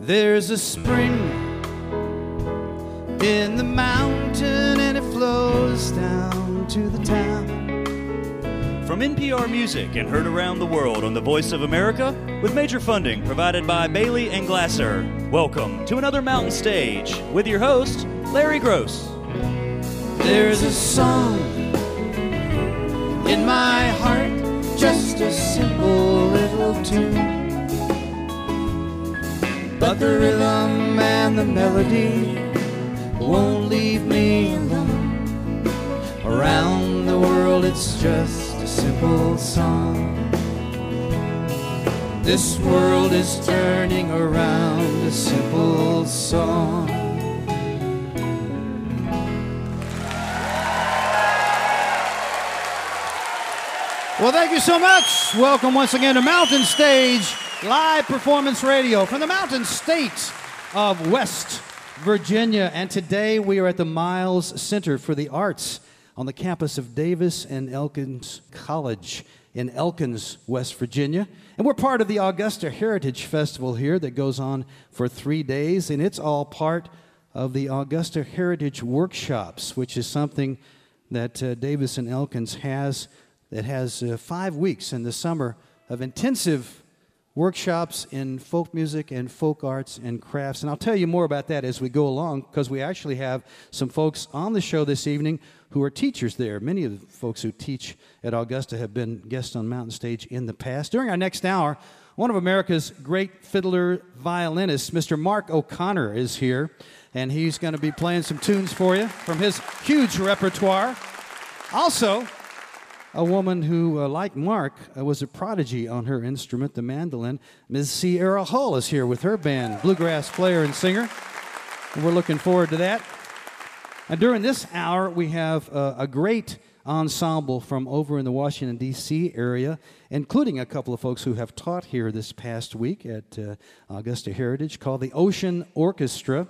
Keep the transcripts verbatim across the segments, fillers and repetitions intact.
There's a spring in the mountain and it flows down to the town. From N P R Music and heard around the world on the Voice of America with major funding provided by Bailey and Glasser. Welcome to another Mountain Stage with your host, Larry Gross. There's a song in my heart, just a simple little tune, but the rhythm and the melody won't leave me alone. Around the world it's just a simple song. This world is turning around, a simple song. Well, thank you so much. Welcome once again to Mountain Stage, live performance radio from the mountain state of West Virginia. And today we are at the Miles Center for the Arts on the campus of Davis and Elkins College in Elkins, West Virginia. And we're part of the Augusta Heritage Festival here that goes on for three days. And it's all part of the Augusta Heritage Workshops, which is something that uh, Davis and Elkins has that has uh, five weeks in the summer of intensive workshops in folk music and folk arts and crafts. And I'll tell you more about that as we go along, because we actually have some folks on the show this evening who are teachers there. Many of the folks who teach at Augusta have been guests on Mountain Stage in the past. During our next hour, one of America's great fiddler violinists, Mister Mark O'Connor, is here, and he's going to be playing some tunes for you from his huge repertoire. Also, a woman who, uh, like Mark, uh, was a prodigy on her instrument, the mandolin. Miz Sierra Hull is here with her band, bluegrass player and singer. And we're looking forward to that. And during this hour, we have uh, a great ensemble from over in the Washington, D C area, including a couple of folks who have taught here this past week at uh, Augusta Heritage, called the Ocean Orchestra.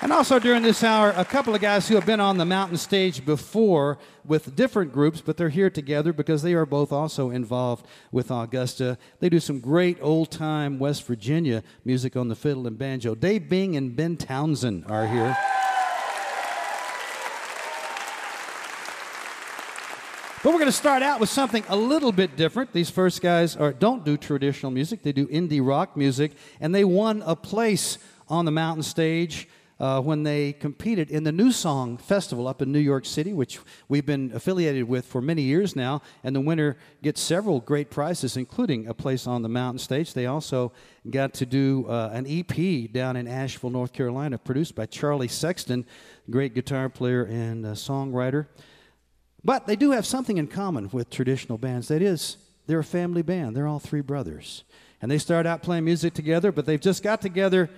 And also during this hour, a couple of guys who have been on the Mountain Stage before with different groups, but they're here together because they are both also involved with Augusta. They do some great old-time West Virginia music on the fiddle and banjo. Dave Bing and Ben Townsend are here. But we're going to start out with something a little bit different. These first guys are, don't do traditional music. They do indie rock music, and they won a place on the Mountain Stage Uh, when they competed in the New Song Festival up in New York City, which we've been affiliated with for many years now, and the winner gets several great prizes, including a place on the Mountain Stage. They also got to do uh, an E P down in Asheville, North Carolina, produced by Charlie Sexton, great guitar player and uh, songwriter. But they do have something in common with traditional bands. That is, they're a family band. They're all three brothers. And they start out playing music together, but they've just got together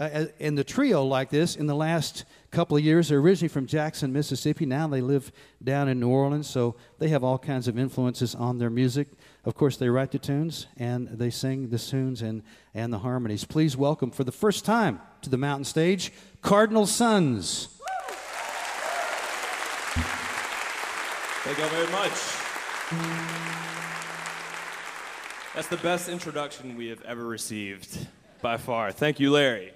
Uh, in the trio like this in the last couple of years. They're originally from Jackson, Mississippi. Now they live down in New Orleans, so they have all kinds of influences on their music. Of course, they write the tunes, and they sing the tunes and, and the harmonies. Please welcome, for the first time to the Mountain Stage, Cardinal Sons. Thank you all very much. That's the best introduction we have ever received, by far. Thank you, Larry.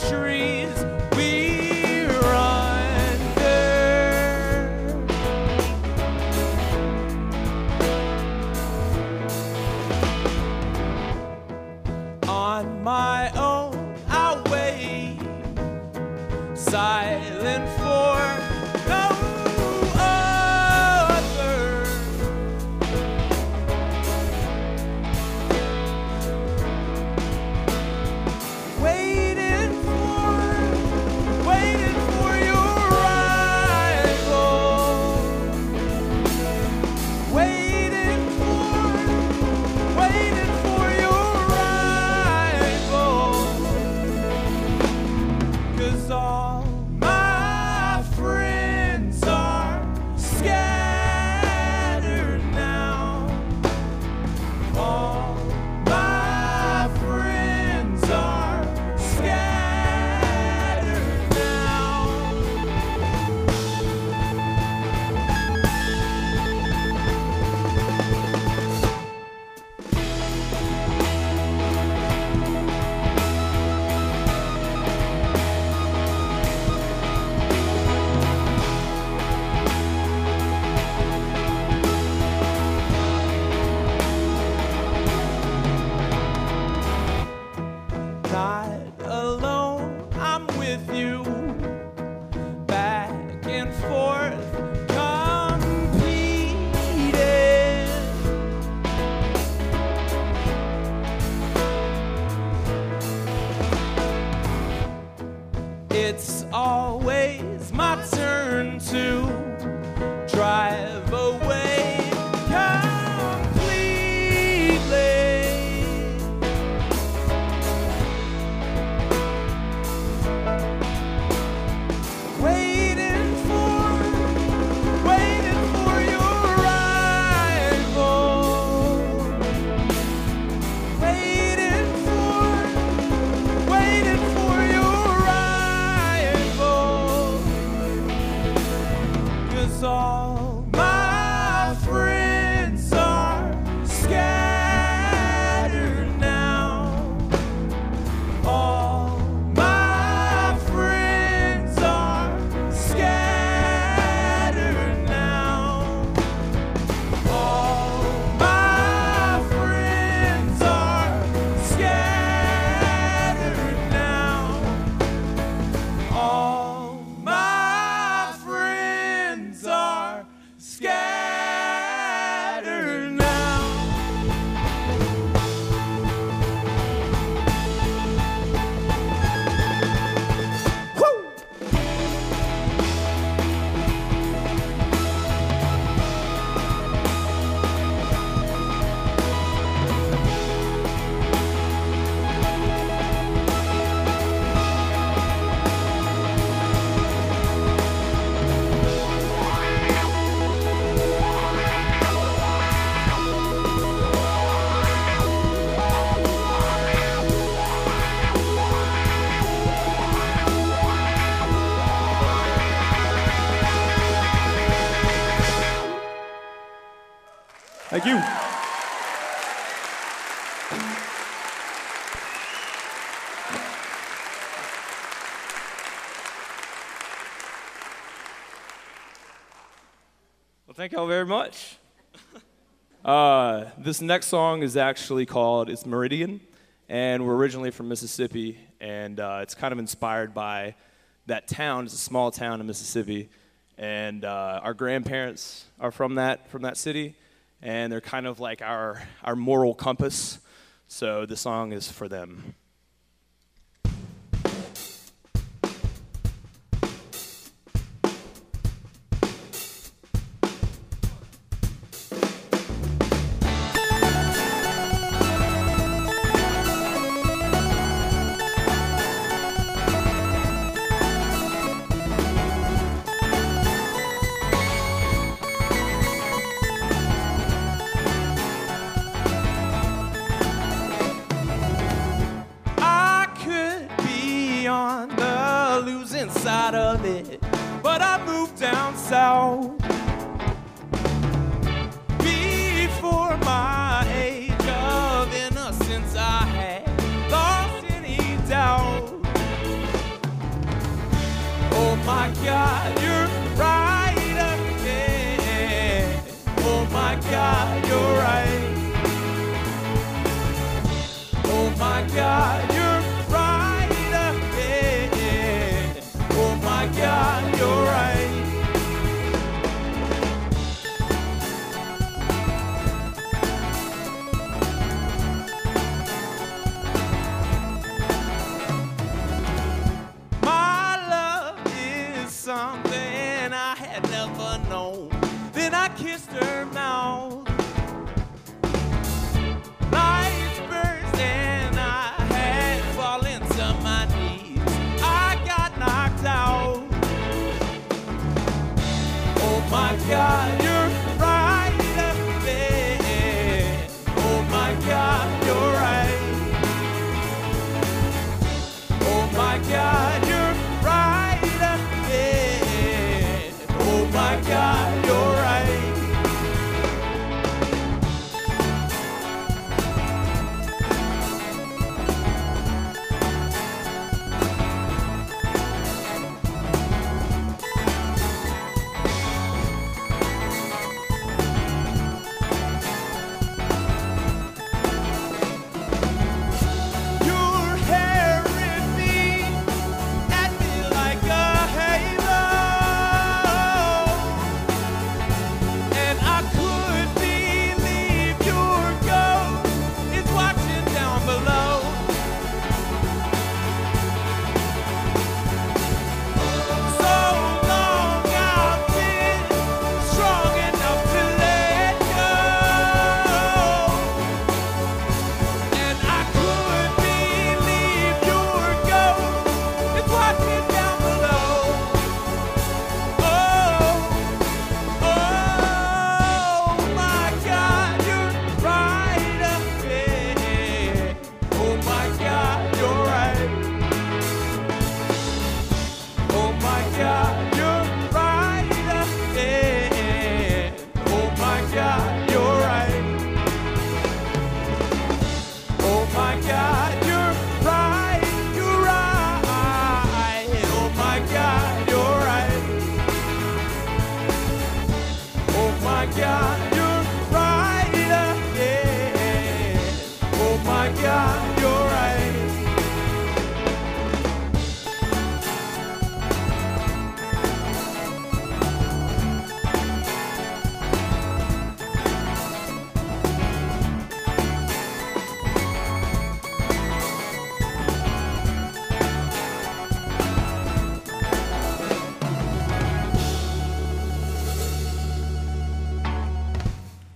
Trees we silent form. No other. Waiting for, waiting for your arrival. Waiting for, waiting for your arrival. 'Cause all thank you. Well, thank y'all very much. Uh, this next song is actually called It's Meridian, and we're originally from Mississippi, and uh, it's kind of inspired by that town. It's a small town in Mississippi, and uh, our grandparents are from that from that city. And they're kind of like our, our moral compass. So the song is for them. Oh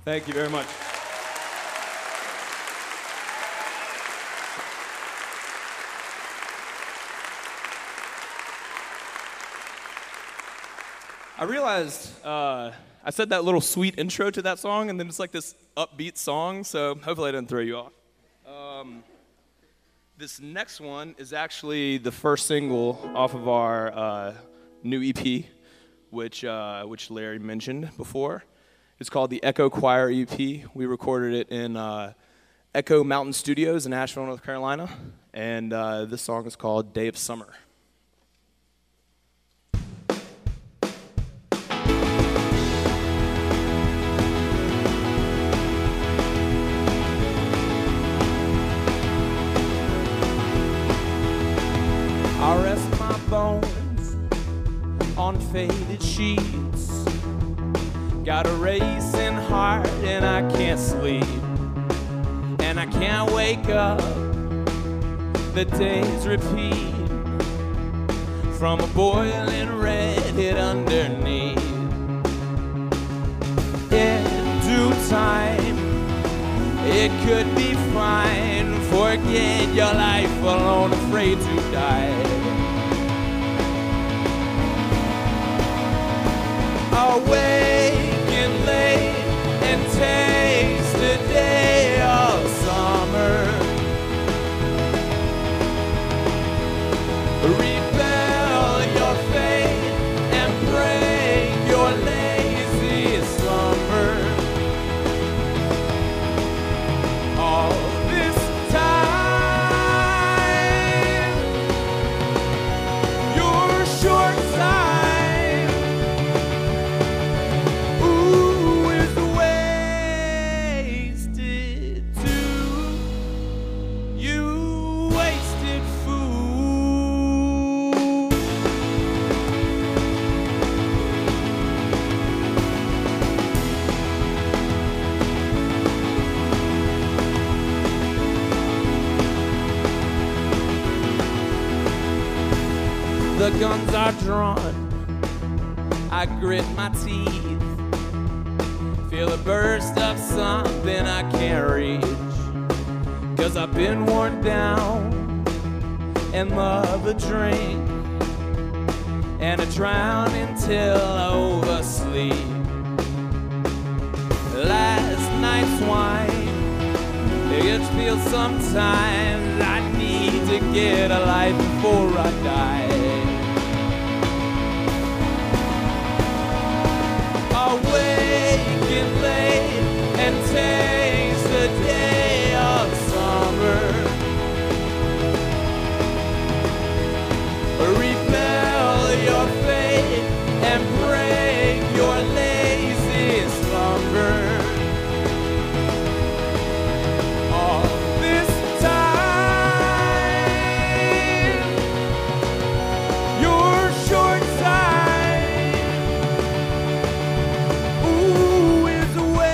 Thank you very much. I realized uh, I said that little sweet intro to that song, and then it's like this upbeat song, so hopefully I didn't throw you off. Um, this next one is actually the first single off of our uh, new E P, which, uh, which Larry mentioned before. It's called the Echo Choir E P. We recorded it in uh, Echo Mountain Studios in Asheville, North Carolina. And uh, this song is called Day of Summer. I rest my bones on faded sheets. Got a racing heart and I can't sleep, and I can't wake up, the days repeat, from a boiling red hit underneath. In due time, it could be fine, forget your life alone, afraid to die. Away. Late and taste the day of summer. Rebel your fate and break your lazy slumber. All this time, your short sight. The guns are drawn, I grit my teeth, feel a burst of something I can't reach, cause I've been worn down, and love a drink, and I drown until I oversleep. twine. It feels sometimes I need to get a life before I die. Awake and late and taste the day of summer. Repel your fate and break your lazy slumber. All this time, your short time, ooh, is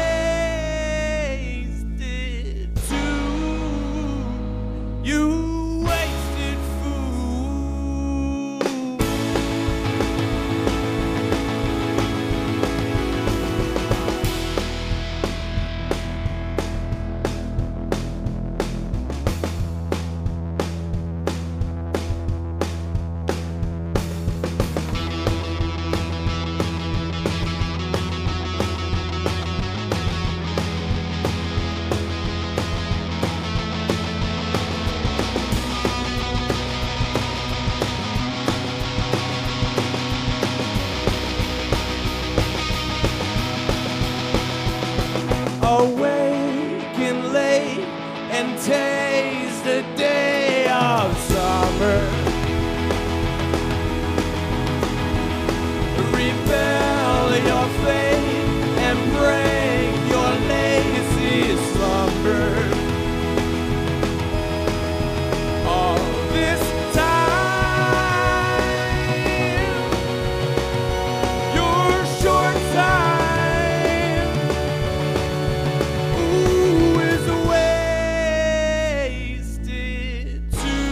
wasted too.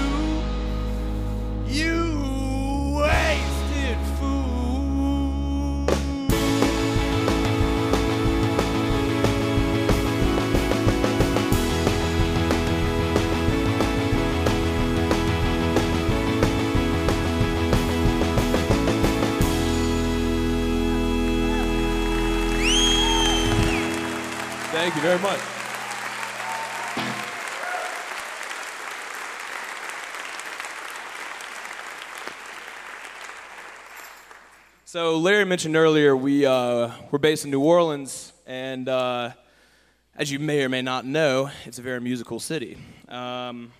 You. Thank you very much. So Larry mentioned earlier we uh, we're based in New Orleans, and uh, as you may or may not know, it's a very musical city. Um,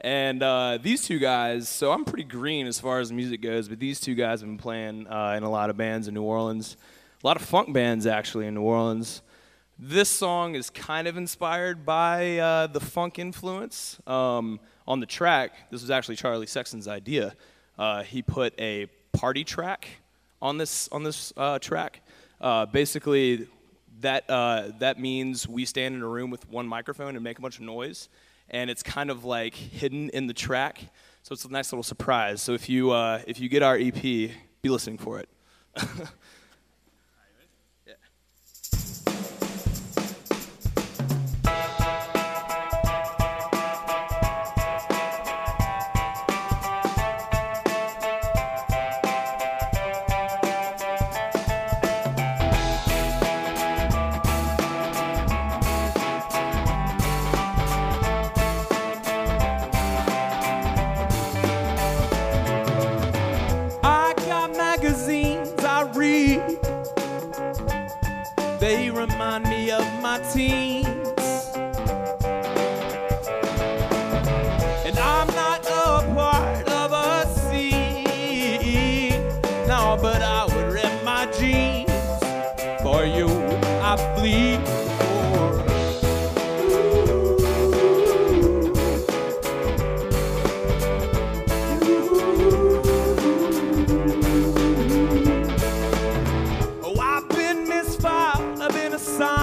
and uh, these two guys, so I'm pretty green as far as music goes, but these two guys have been playing uh, in a lot of bands in New Orleans, a lot of funk bands actually in New Orleans. This song is kind of inspired by uh, the funk influence. Um, on the track, this was actually Charlie Sexton's idea. Uh, he put a party track on this on this uh, track. Uh, basically, that uh, that means we stand in a room with one microphone and make a bunch of noise, and it's kind of like hidden in the track. So it's a nice little surprise. So if you uh, if you get our E P, be listening for it. Teens. And I'm not a part of a scene, no, but I would rip my jeans for you. I bleed for. Oh, I've been misfiled, I've been assigned.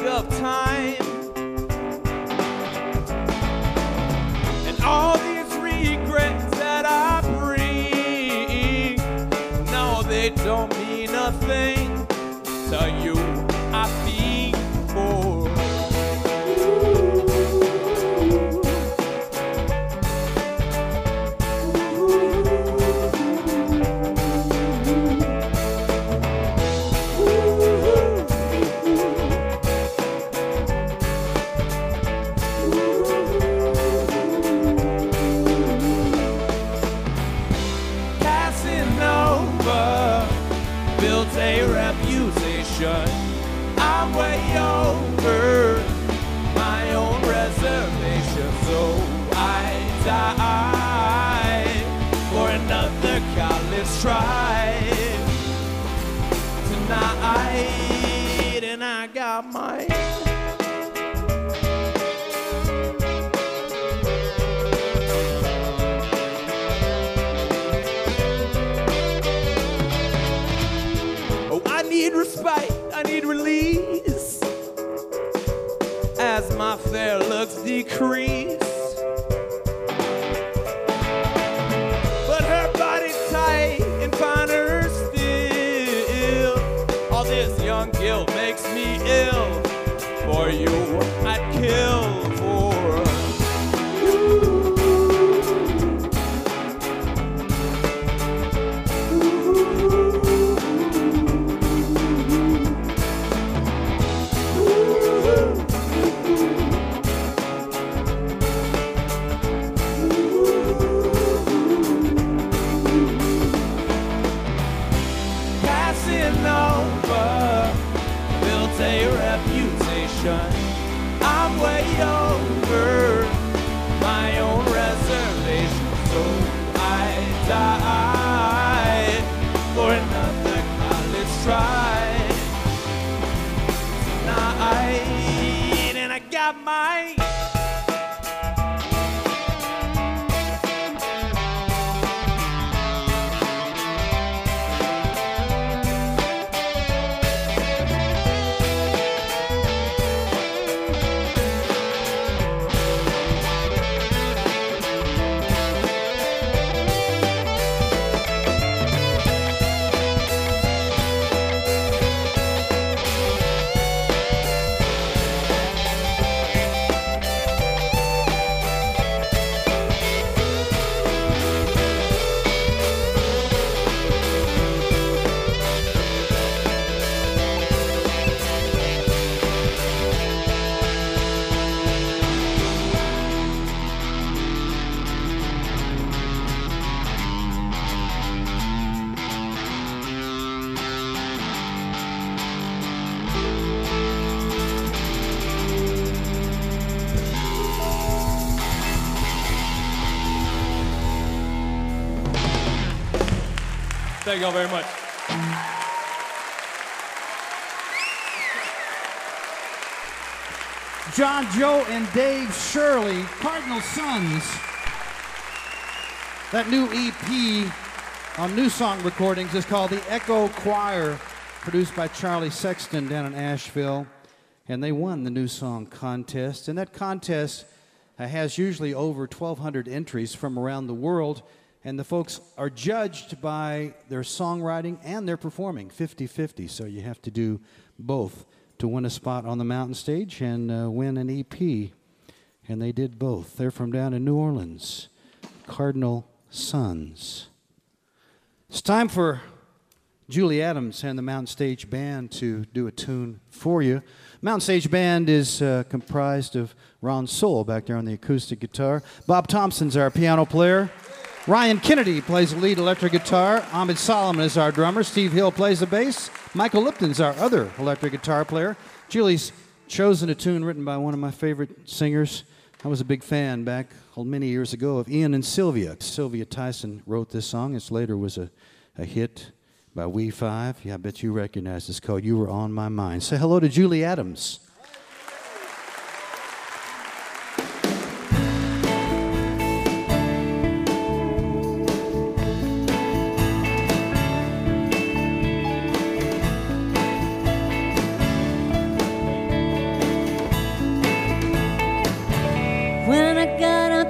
Of time, and all these regrets that I bring, no, they don't mean a thing to you. I feel for. die for another countless tribe tonight, and I got mine. Oh, I need respite, I need release as my fair looks decrease. Guilt makes me ill. For you, I'd kill for you. Passing over, built a reputation. I'm way over my own reservation, so I die for another college try tonight, and I got my. Thank you all very much. John, Joe, and Dave Shirley, Cardinal Sons. That new E P on New Song Recordings is called The Echo Choir, produced by Charlie Sexton down in Asheville. And they won the New Song Contest. And that contest has usually over twelve hundred entries from around the world. And the folks are judged by their songwriting and their performing, fifty fifty. So you have to do both to win a spot on the mountain stage and uh, win an E P. And they did both. They're from down in New Orleans, Cardinal Sons. It's time for Julie Adams and the Mountain Stage Band to do a tune for you. Mountain Stage Band is uh, comprised of Ron Soule back there on the acoustic guitar. Bob Thompson's our piano player. Ryan Kennedy plays the lead electric guitar. Ahmed Solomon is our drummer. Steve Hill plays the bass. Michael Lipton's our other electric guitar player. Julie's chosen a tune written by one of my favorite singers. I was a big fan back many years ago of Ian and Sylvia. Sylvia Tyson wrote this song. It later was a, a hit by We Five. Yeah, I bet you recognize this. It's called You Were On My Mind. Say hello to Julie Adams. It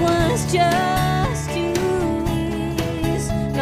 was just to ease my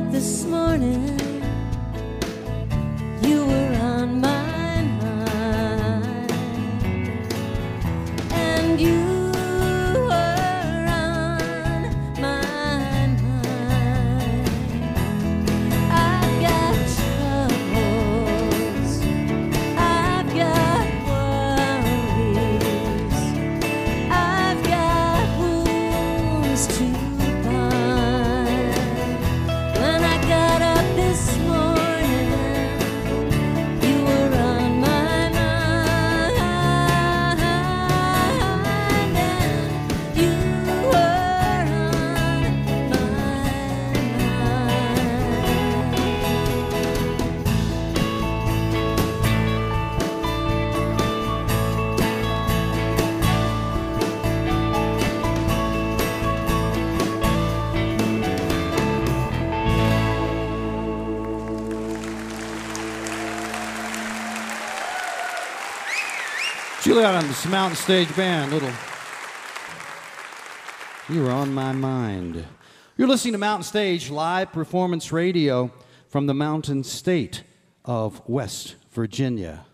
that this morning you were on my mind, and you were on my mind. I've got troubles, I've got worries, I've got wounds to out on this mountain stage band, little You Were On My Mind. You're listening to Mountain Stage live performance radio from the mountain state of West Virginia.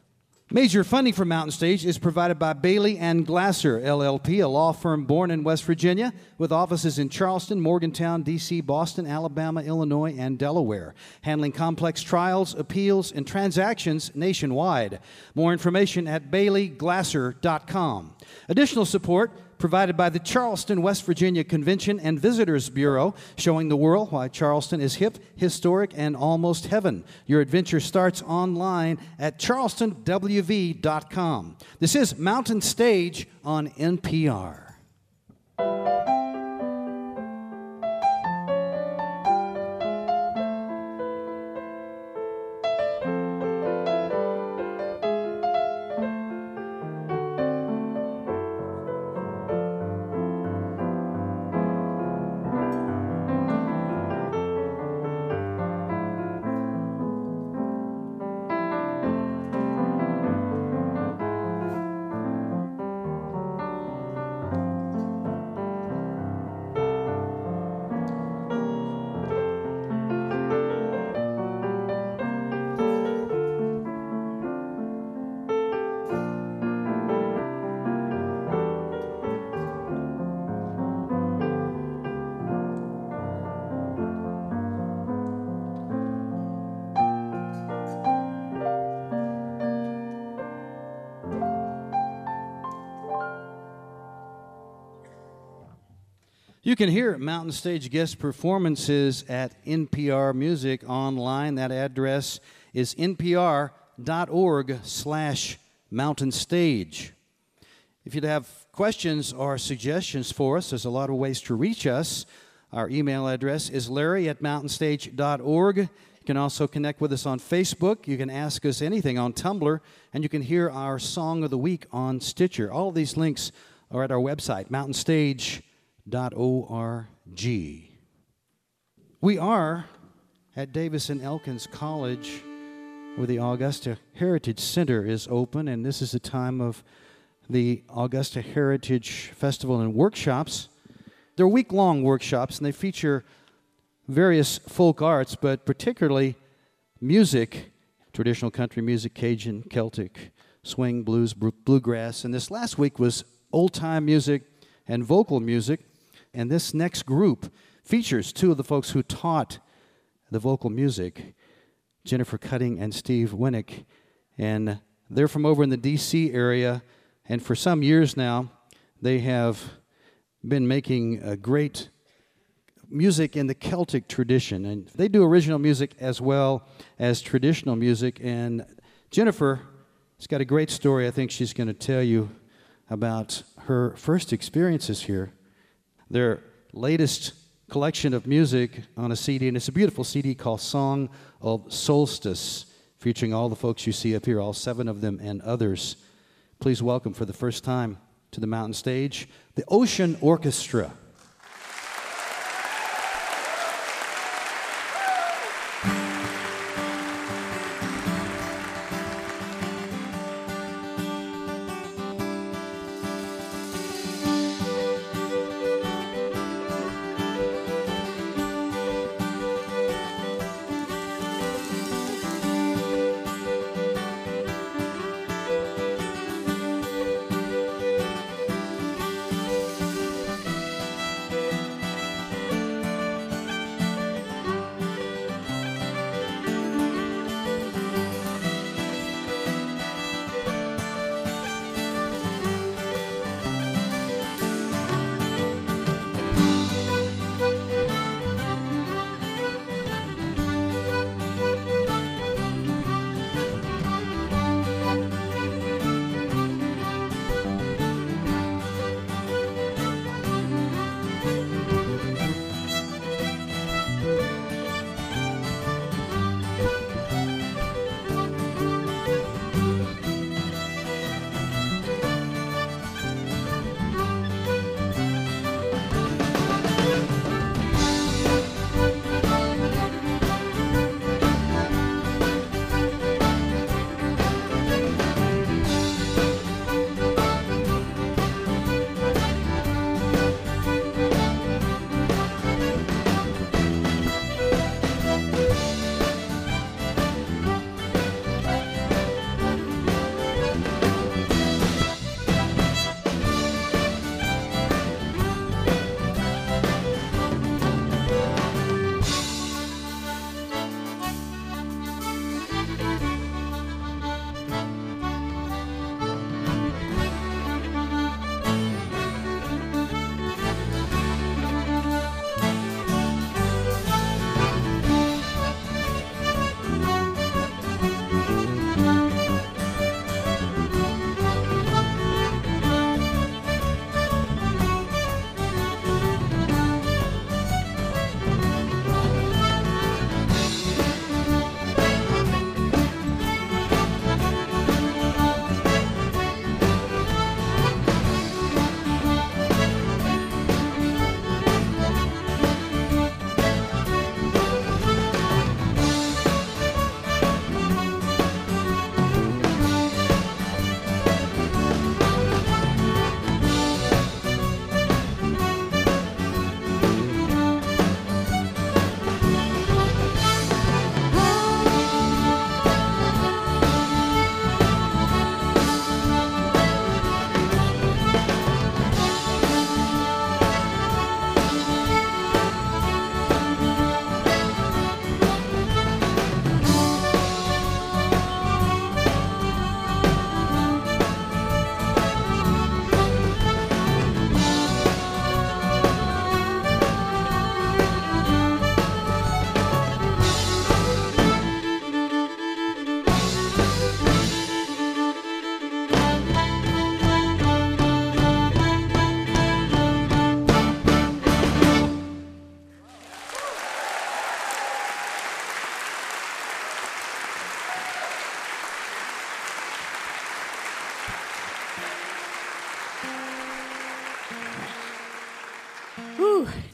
Major funding for Mountain Stage is provided by Bailey and Glasser, L L P, a law firm born in West Virginia with offices in Charleston, Morgantown, D C, Boston, Alabama, Illinois, and Delaware, handling complex trials, appeals, and transactions nationwide. More information at bailey glasser dot com. Additional support provided by the Charleston, West Virginia Convention and Visitors Bureau, showing the world why Charleston is hip, historic, and almost heaven. Your adventure starts online at charleston w v dot com. This is Mountain Stage on N P R. You can hear Mountain Stage guest performances at N P R Music online. That address is n p r dot org slash mountain stage. If you'd have questions or suggestions for us, there's a lot of ways to reach us. Our email address is larry at mountain stage dot org. You can also connect with us on Facebook. You can ask us anything on Tumblr, and you can hear our Song of the Week on Stitcher. All of these links are at our website, mountain stage dot org. Dot O R G. We are at Davis and Elkins College, where the Augusta Heritage Center is open, and this is the time of the Augusta Heritage Festival and workshops. They're week-long workshops, and they feature various folk arts, but particularly music, traditional country music, Cajun, Celtic, swing, blues, bluegrass, and this last week was old-time music and vocal music. And this next group features two of the folks who taught the vocal music, Jennifer Cutting and Steve Winick. And they're from over in the D C area. And for some years now, they have been making a great music in the Celtic tradition. And they do original music as well as traditional music. And Jennifer has got a great story I think she's going to tell you about her first experiences here. Their latest collection of music on a C D, and it's a beautiful C D called Song of Solstice, featuring all the folks you see up here, all seven of them and others. Please welcome for the first time to the Mountain Stage, the Ocean Orchestra.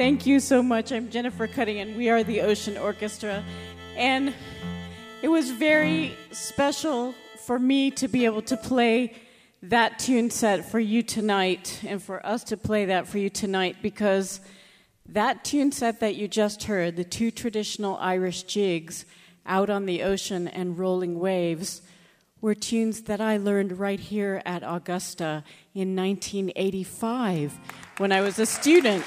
Thank you so much. I'm Jennifer Cutting, and we are the Ocean Orchestra. And it was very special for me to be able to play that tune set for you tonight, and for us to play that for you tonight, because that tune set that you just heard, the two traditional Irish jigs, Out on the Ocean and Rolling Waves, were tunes that I learned right here at Augusta in nineteen eighty-five when I was a student.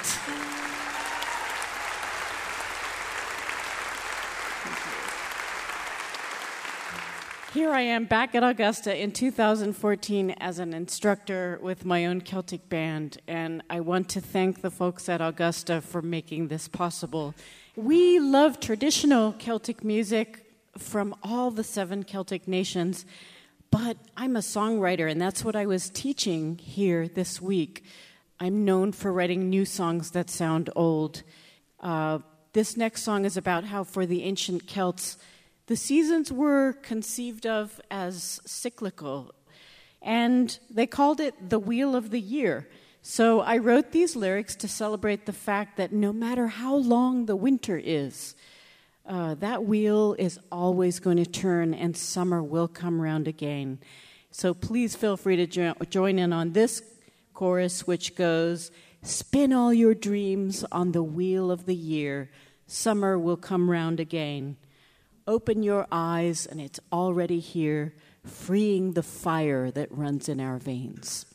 Here I am back at Augusta in two thousand fourteen as an instructor with my own Celtic band, and I want to thank the folks at Augusta for making this possible. We love traditional Celtic music from all the seven Celtic nations, but I'm a songwriter, and that's what I was teaching here this week. I'm known for writing new songs that sound old. Uh, this next song is about how for the ancient Celts, the seasons were conceived of as cyclical, and they called it the wheel of the year. So I wrote these lyrics to celebrate the fact that no matter how long the winter is, uh, that wheel is always going to turn and summer will come round again. So please feel free to jo- join in on this chorus, which goes, "Spin all your dreams on the wheel of the year. Summer will come round again. Open your eyes, and it's already here, freeing the fire that runs in our veins."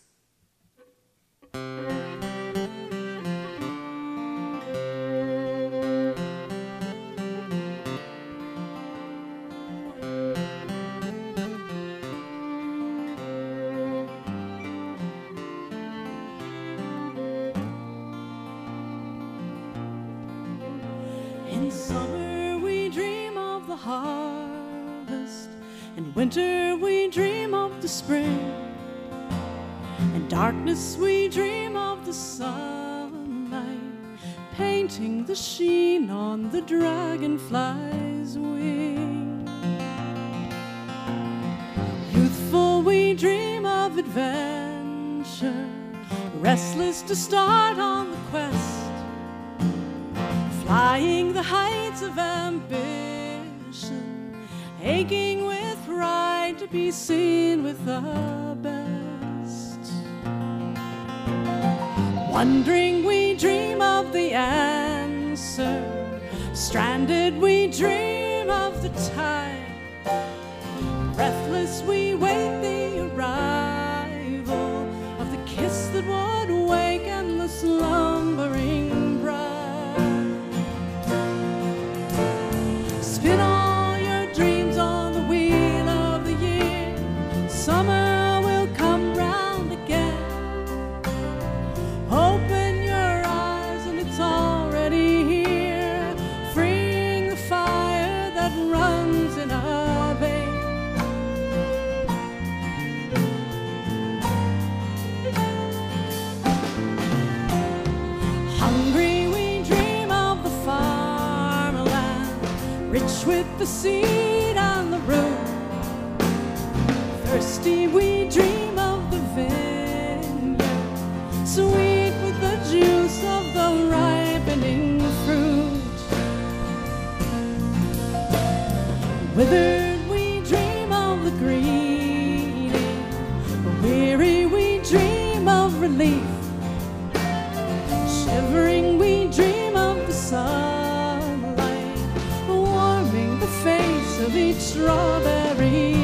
Winter, we dream of the spring. In darkness, we dream of the sunlight, painting the sheen on the dragonfly's wing. Youthful, we dream of adventure, restless to start on the quest, flying the heights of ambition, aching with pride to be seen with the best. Wondering, we dream of the answer. Stranded, we dream of the tide. Breathless, we wait the arrival of the kiss that would waken the slumbering bride. Spin on. Summer will come round again. Open your eyes and it's already here, freeing the fire that runs in our veins. Hungry, we dream of the farmland, rich with the seed and the root. Thirsty, we dream of the vineyard, sweet with the juice of the ripening fruit. Withered, we dream of the green. Weary, we dream of relief. Shivering, we dream of the sunlight, warming the face of each strawberry.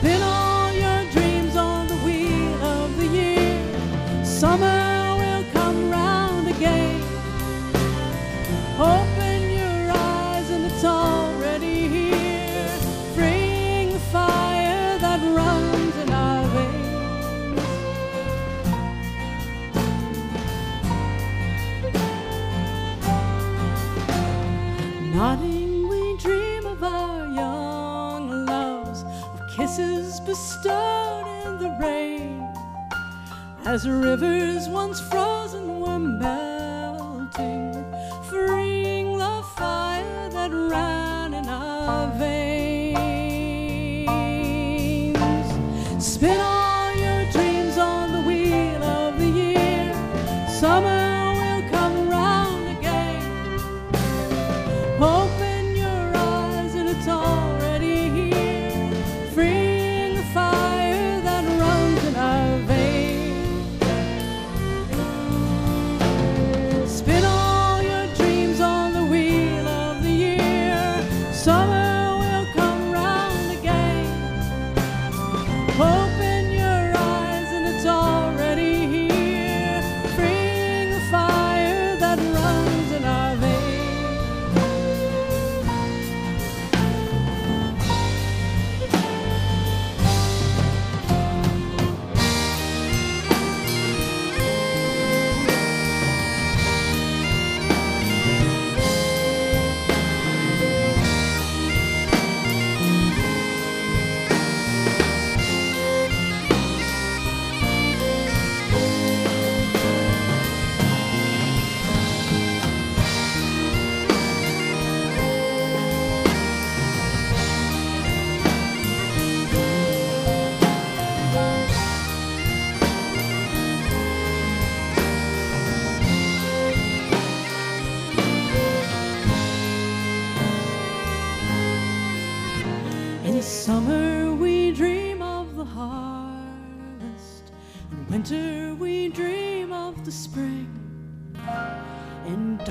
Spin all your dreams on the wheel of the year. Summer will come round again. Open your eyes and it's already here, freeing the fire that runs in our veins. Nodding, we dream of our young loves, kisses bestowed in the rain, as rivers once frozen were melting, freeing the fire that ran in our veins. Spin all your dreams on the wheel of the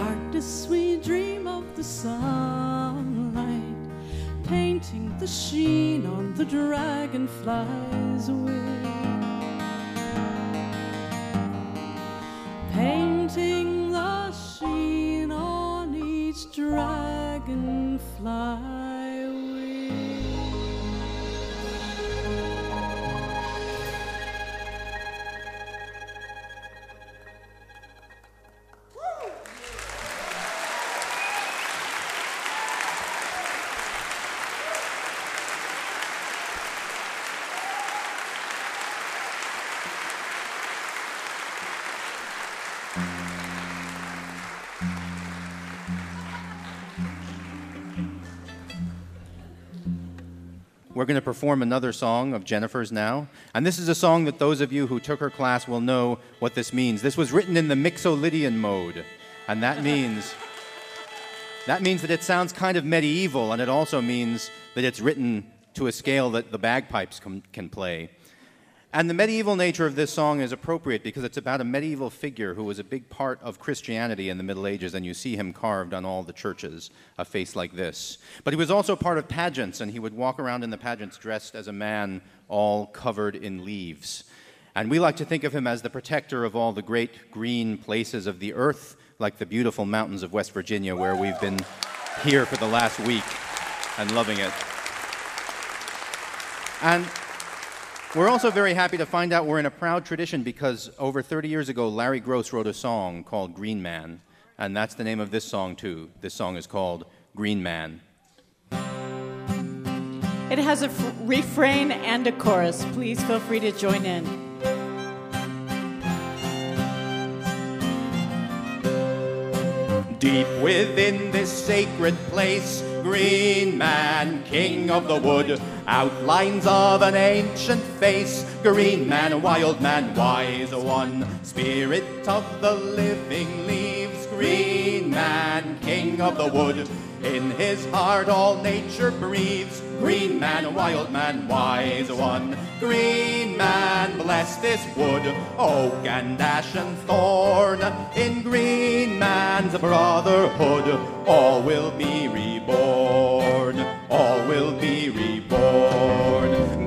darkness we dream of the sunlight, painting the sheen on the dragonfly's wing, painting the sheen on each dragonfly. We're going to perform another song of Jennifer's now. And this is a song that those of you who took her class will know what this means. This was written in the Mixolydian mode. And that means, that means that it sounds kind of medieval, and it also means that it's written to a scale that the bagpipes can, can play. And the medieval nature of this song is appropriate because it's about a medieval figure who was a big part of Christianity in the Middle Ages, and you see him carved on all the churches, a face like this. But he was also part of pageants, and he would walk around in the pageants dressed as a man, all covered in leaves. And we like to think of him as the protector of all the great green places of the earth, like the beautiful mountains of West Virginia, where we've been here for the last week and loving it. And we're also very happy to find out we're in a proud tradition, because over thirty years ago, Larry Gross wrote a song called Green Man, and that's the name of this song too. This song is called Green Man. It has a refrain and a chorus. Please feel free to join in. Deep within this sacred place, Green Man, king of the wood, outlines of an ancient face, Green Man, wild man, wise one, spirit of the living leaves, Green Man, king of the wood, in his heart all nature breathes, Green Man, wild man, wise one, Green Man, bless this wood, oak and ash and thorn, in Green Man's brotherhood, all will be reborn, all will be reborn.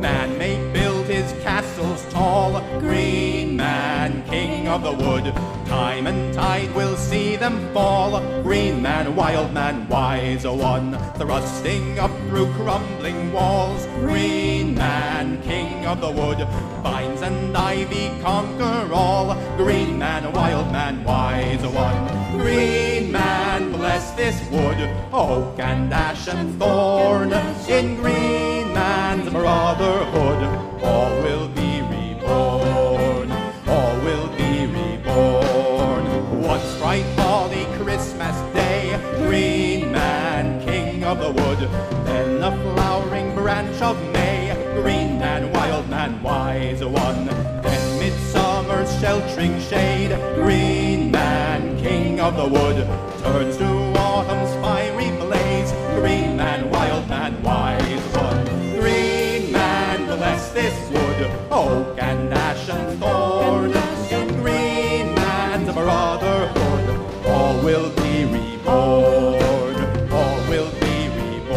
Man may build his castles tall, Green Man, king of the wood, time and tide will see them fall, Green Man, wild man, wise one, thrusting up through crumbling walls, Green Man, king of the wood, vines and ivy conquer all, Green Man, wild man, wise one, Green Man, bless this wood, oak and ash and thorn, in Green Man's brotherhood, all will be reborn, all will be reborn. Once bright balmy Christmas day, Green Man, king of the wood, then the flowering branch of May, Green Man, wild man, wise one, then midsummer's sheltering shade, Green Man, king of the wood, turns to autumn's fiery blaze, Green Man, wild man, wise one, Green Man, bless this wood, oak and ash and thorn, in Green Man's brotherhood, all will be reborn, all will be reborn.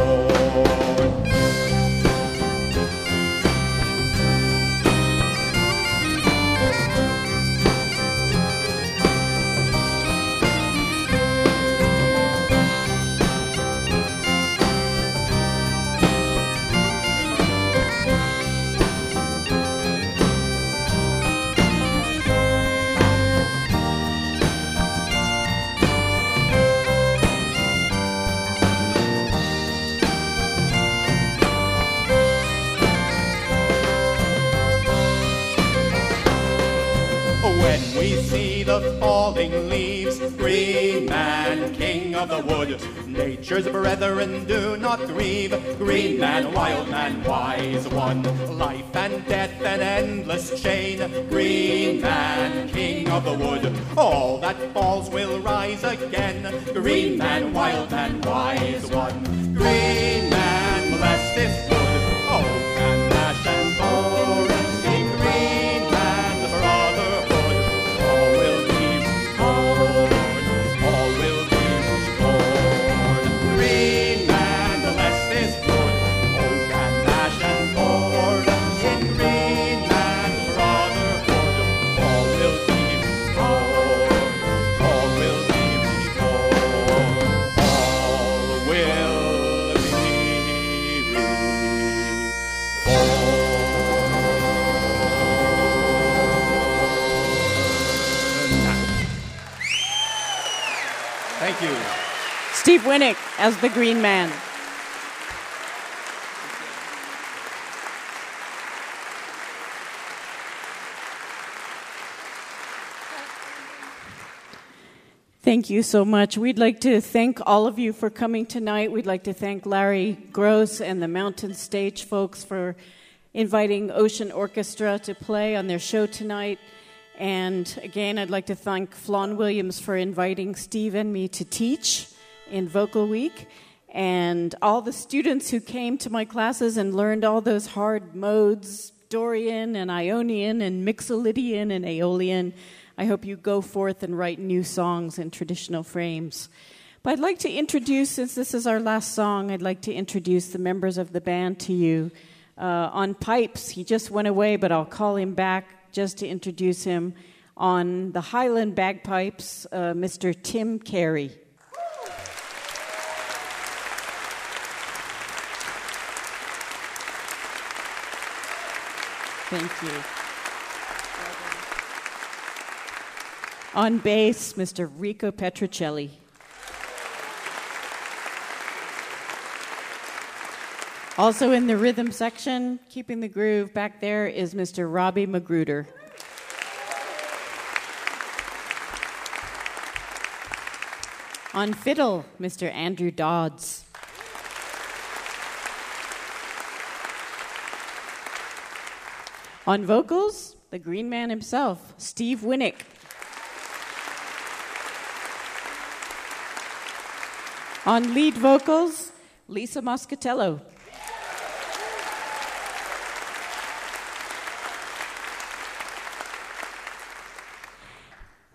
We see the falling leaves, Green Man, king of the wood, nature's brethren do not grieve, Green Man, wild man, wise one, life and death an endless chain, Green Man, king of the wood, all that falls will rise again, Green Man, wild man, wise one, Green Man, bless this wood, oh, and ash and thorn. All will Thank you. Steve Winick as the Green Man. Thank you so much. We'd like to thank all of you for coming tonight. We'd like to thank Larry Gross and the Mountain Stage folks for inviting Ocean Orchestra to play on their show tonight. And again, I'd like to thank Flawn Williams for inviting Steve and me to teach in Vocal Week. And all the students who came to my classes and learned all those hard modes, Dorian and Ionian and Mixolydian and Aeolian. I hope you go forth and write new songs in traditional frames. But I'd like to introduce, since this is our last song, I'd like to introduce the members of the band to you. Uh, on pipes, he just went away, but I'll call him back just to introduce him. On the Highland bagpipes, uh, Mister Tim Carey. Thank you. On bass, Mister Rico Petricelli. Also in the rhythm section, keeping the groove back there, is Mister Robbie Magruder. On fiddle, Mister Andrew Dodds. On vocals, the Green Man himself, Steve Winick. On lead vocals, Lisa Moscatello.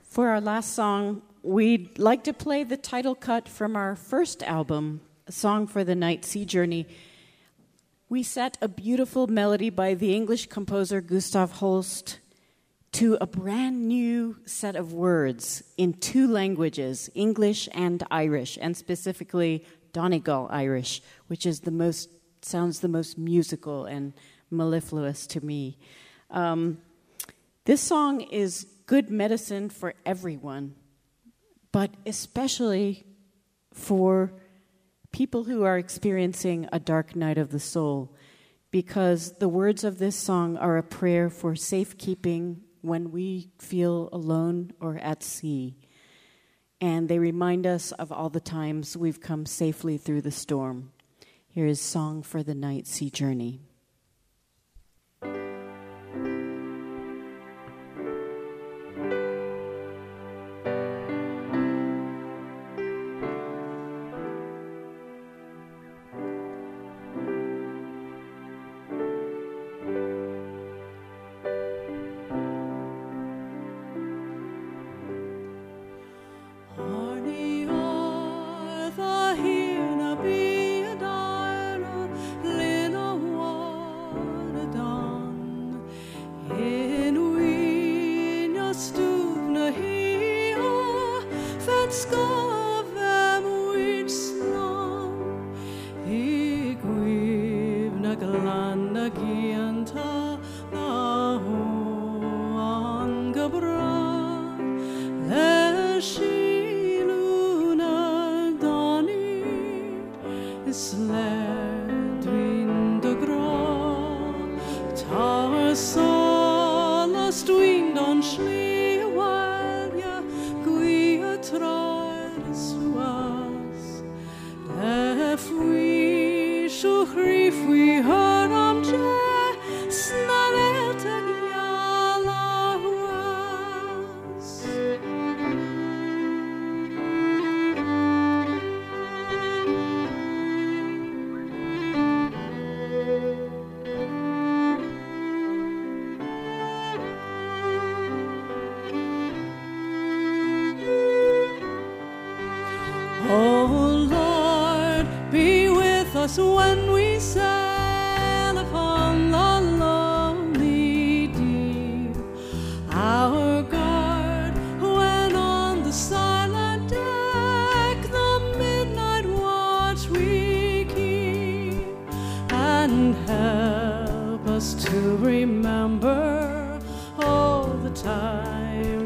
For our last song, we'd like to play the title cut from our first album, A Song for the Night Sea Journey. We set a beautiful melody by the English composer Gustav Holst to a brand new set of words in two languages, English and Irish, and specifically Donegal Irish, which is the most, sounds the most musical and mellifluous to me. Um, this song is good medicine for everyone, but especially for people who are experiencing a dark night of the soul, because the words of this song are a prayer for safekeeping when we feel alone or at sea. And they remind us of all the times we've come safely through the storm. Here is Song for the Night Sea Journey.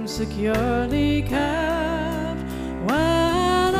Securely kept when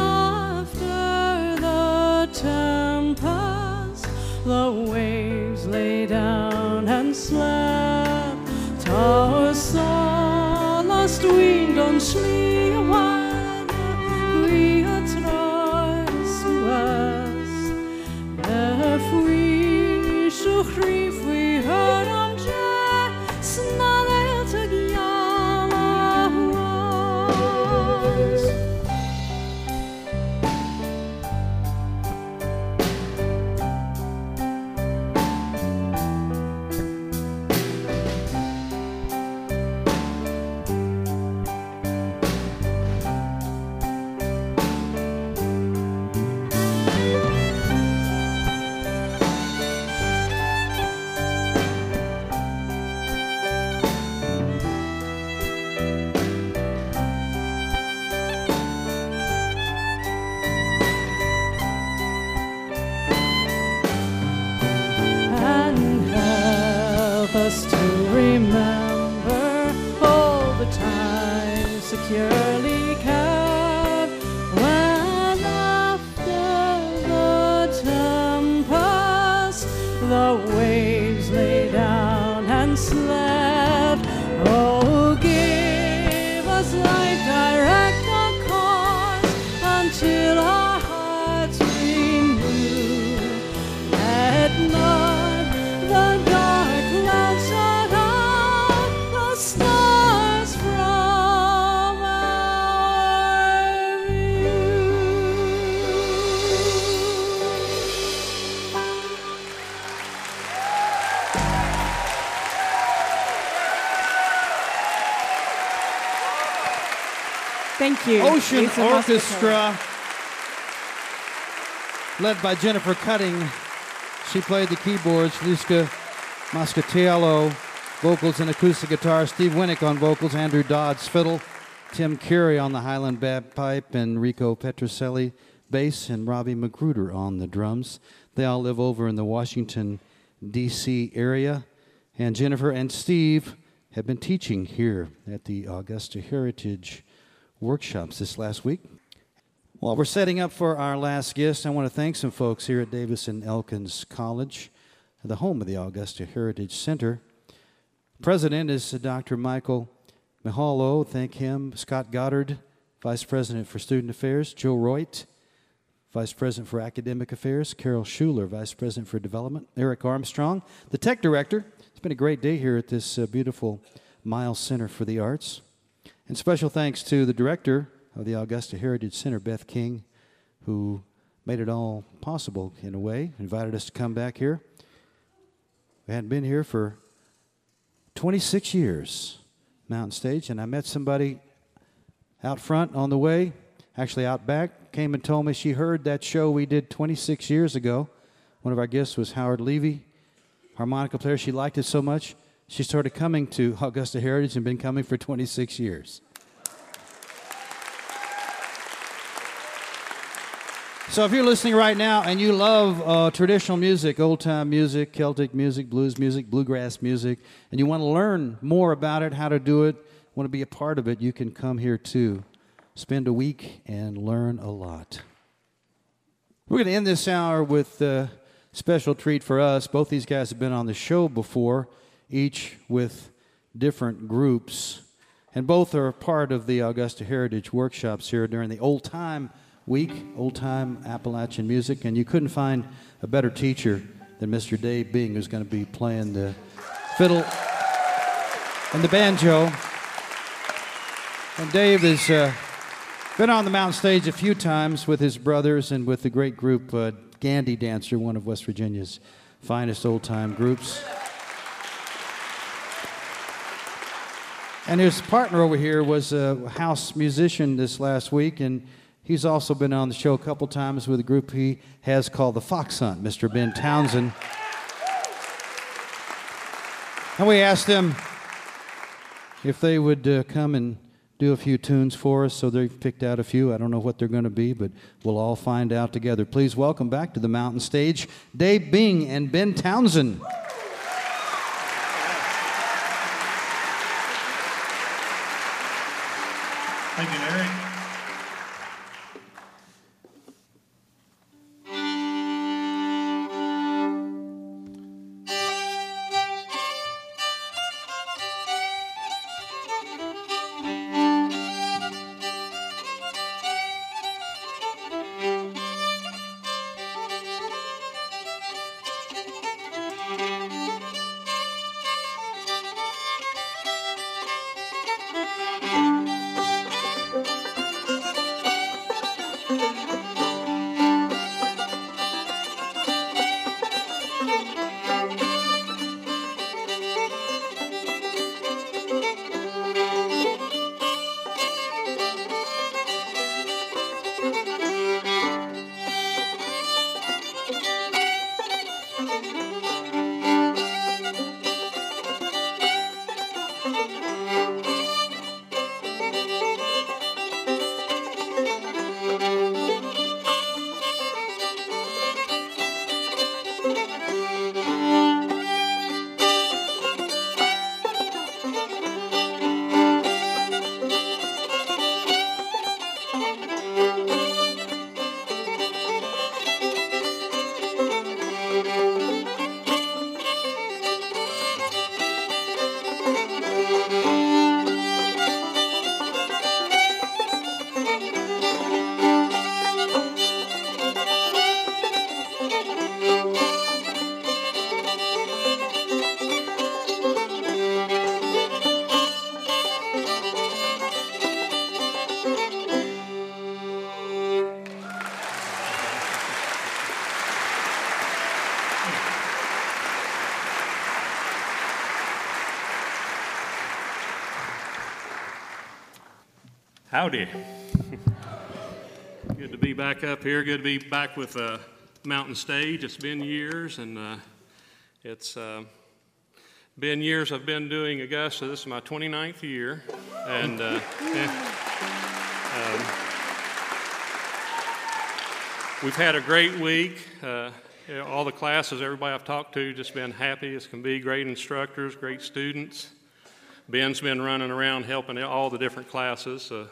Thank you. Ocean Orchestra, led by Jennifer Cutting. She played the keyboards, Lisa Moscatello, vocals and acoustic guitar, Steve Winick on vocals, Andrew Dodds, fiddle, Tim Carey on the Highland bagpipe, and Rico Petroselli, bass, and Robbie Magruder on the drums. They all live over in the Washington, D C area. And Jennifer and Steve have been teaching here at the Augusta Heritage Workshops this last week. While we're setting up for our last guest, I want to thank some folks here at Davis and Elkins College, the home of the Augusta Heritage Center. President is Doctor Michael Mihalo. Thank him. Scott Goddard, Vice President for Student Affairs. Joe Reut, Vice President for Academic Affairs. Carol Schuler, Vice President for Development. Eric Armstrong, the Tech Director. It's been a great day here at this uh, beautiful Miles Center for the Arts. And special thanks to the director of the Augusta Heritage Center, Beth King, who made it all possible in a way, invited us to come back here. We hadn't been here for twenty-six years, Mountain Stage, and I met somebody out front on the way, actually out back, came and told me she heard that show we did twenty-six years ago. One of our guests was Howard Levy, harmonica player. She liked it so much, she started coming to Augusta Heritage and been coming for twenty-six years. So if you're listening right now and you love uh, traditional music, old-time music, Celtic music, blues music, bluegrass music, and you want to learn more about it, how to do it, want to be a part of it, you can come here too. Spend a week and learn a lot. We're going to end this hour with a special treat for us. Both these guys have been on the show before, each with different groups. And both are part of the Augusta Heritage Workshops here during the Old Time Week, Old Time Appalachian Music. And you couldn't find a better teacher than Mister Dave Bing, who's going to be playing the fiddle and the banjo. And Dave has uh, been on the Mountain Stage a few times with his brothers and with the great group uh, Gandy Dancer, one of West Virginia's finest old-time groups. And his partner over here was a house musician this last week, and he's also been on the show a couple times with a group he has called the Fox Hunt, Mister Ben Townsend. And we asked them if they would uh, come and do a few tunes for us, so they've picked out a few. I don't know what they're going to be, but we'll all find out together. Please welcome back to the Mountain Stage, Dave Bing and Ben Townsend. Thank you, Larry. Howdy. Good to be back up here. Good to be back with uh, Mountain Stage. It's been years, and uh, it's uh, been years I've been doing Augusta. This is my twenty-ninth year, and uh, um, we've had a great week. Uh, all the classes, everybody I've talked to, just been happy as can be. Great instructors, great students. Ben's been running around helping all the different classes. Uh,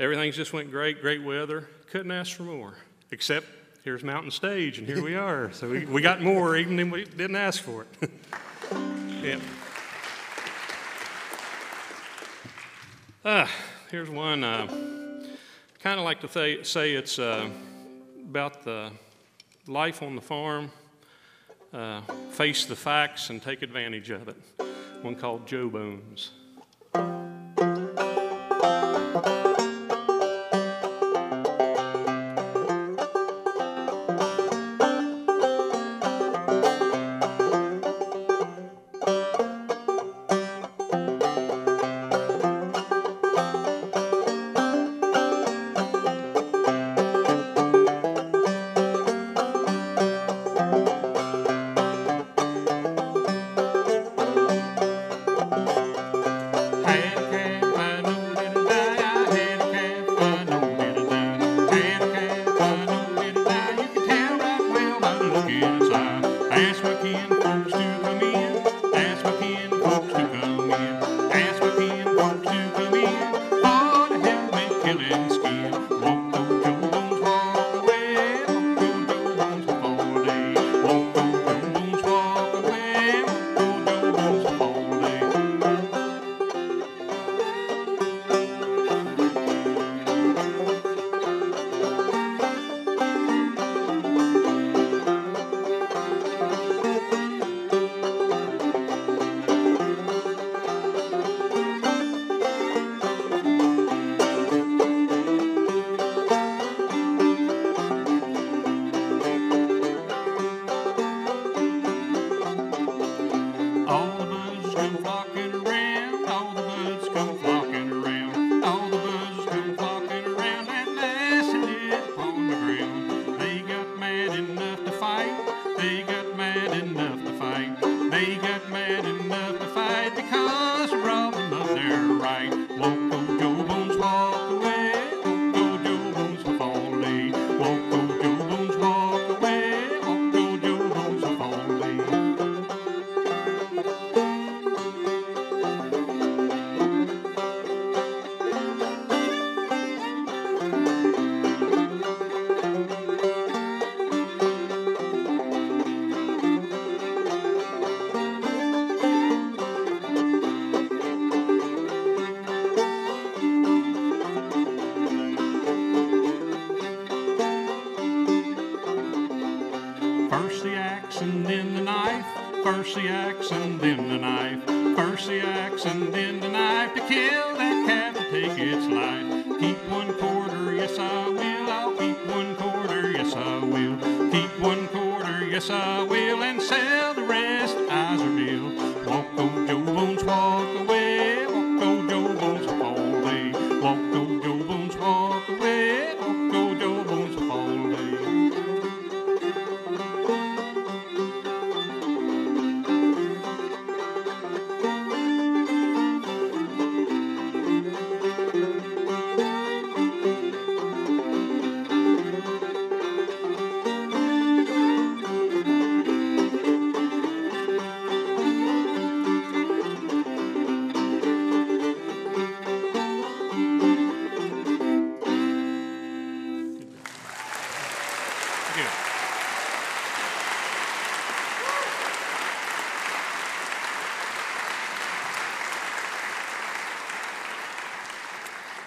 everything just went great, great weather. Couldn't ask for more, except here's Mountain Stage, and here we are. So we, we got more even than we didn't ask for it. Yeah. Ah, here's one. Uh, I kind of like to th- say it's uh, about the life on the farm. Uh, face the facts and take advantage of it. One called Joe Bones.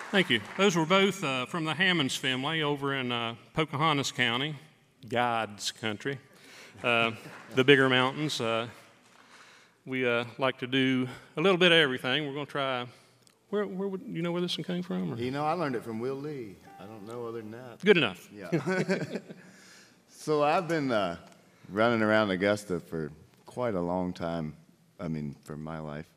Thank you. Those were both uh, from the Hammonds family over in uh, Pocahontas County, God's country, uh, the bigger mountains. Uh, we uh, like to do a little bit of everything. We're going to try. Where, where would you know where this one came from? Or? You know, I learned it from Will Lee. I don't know other than that. Good enough. Yeah. So I've been uh, running around Augusta for quite a long time. I mean, for my life.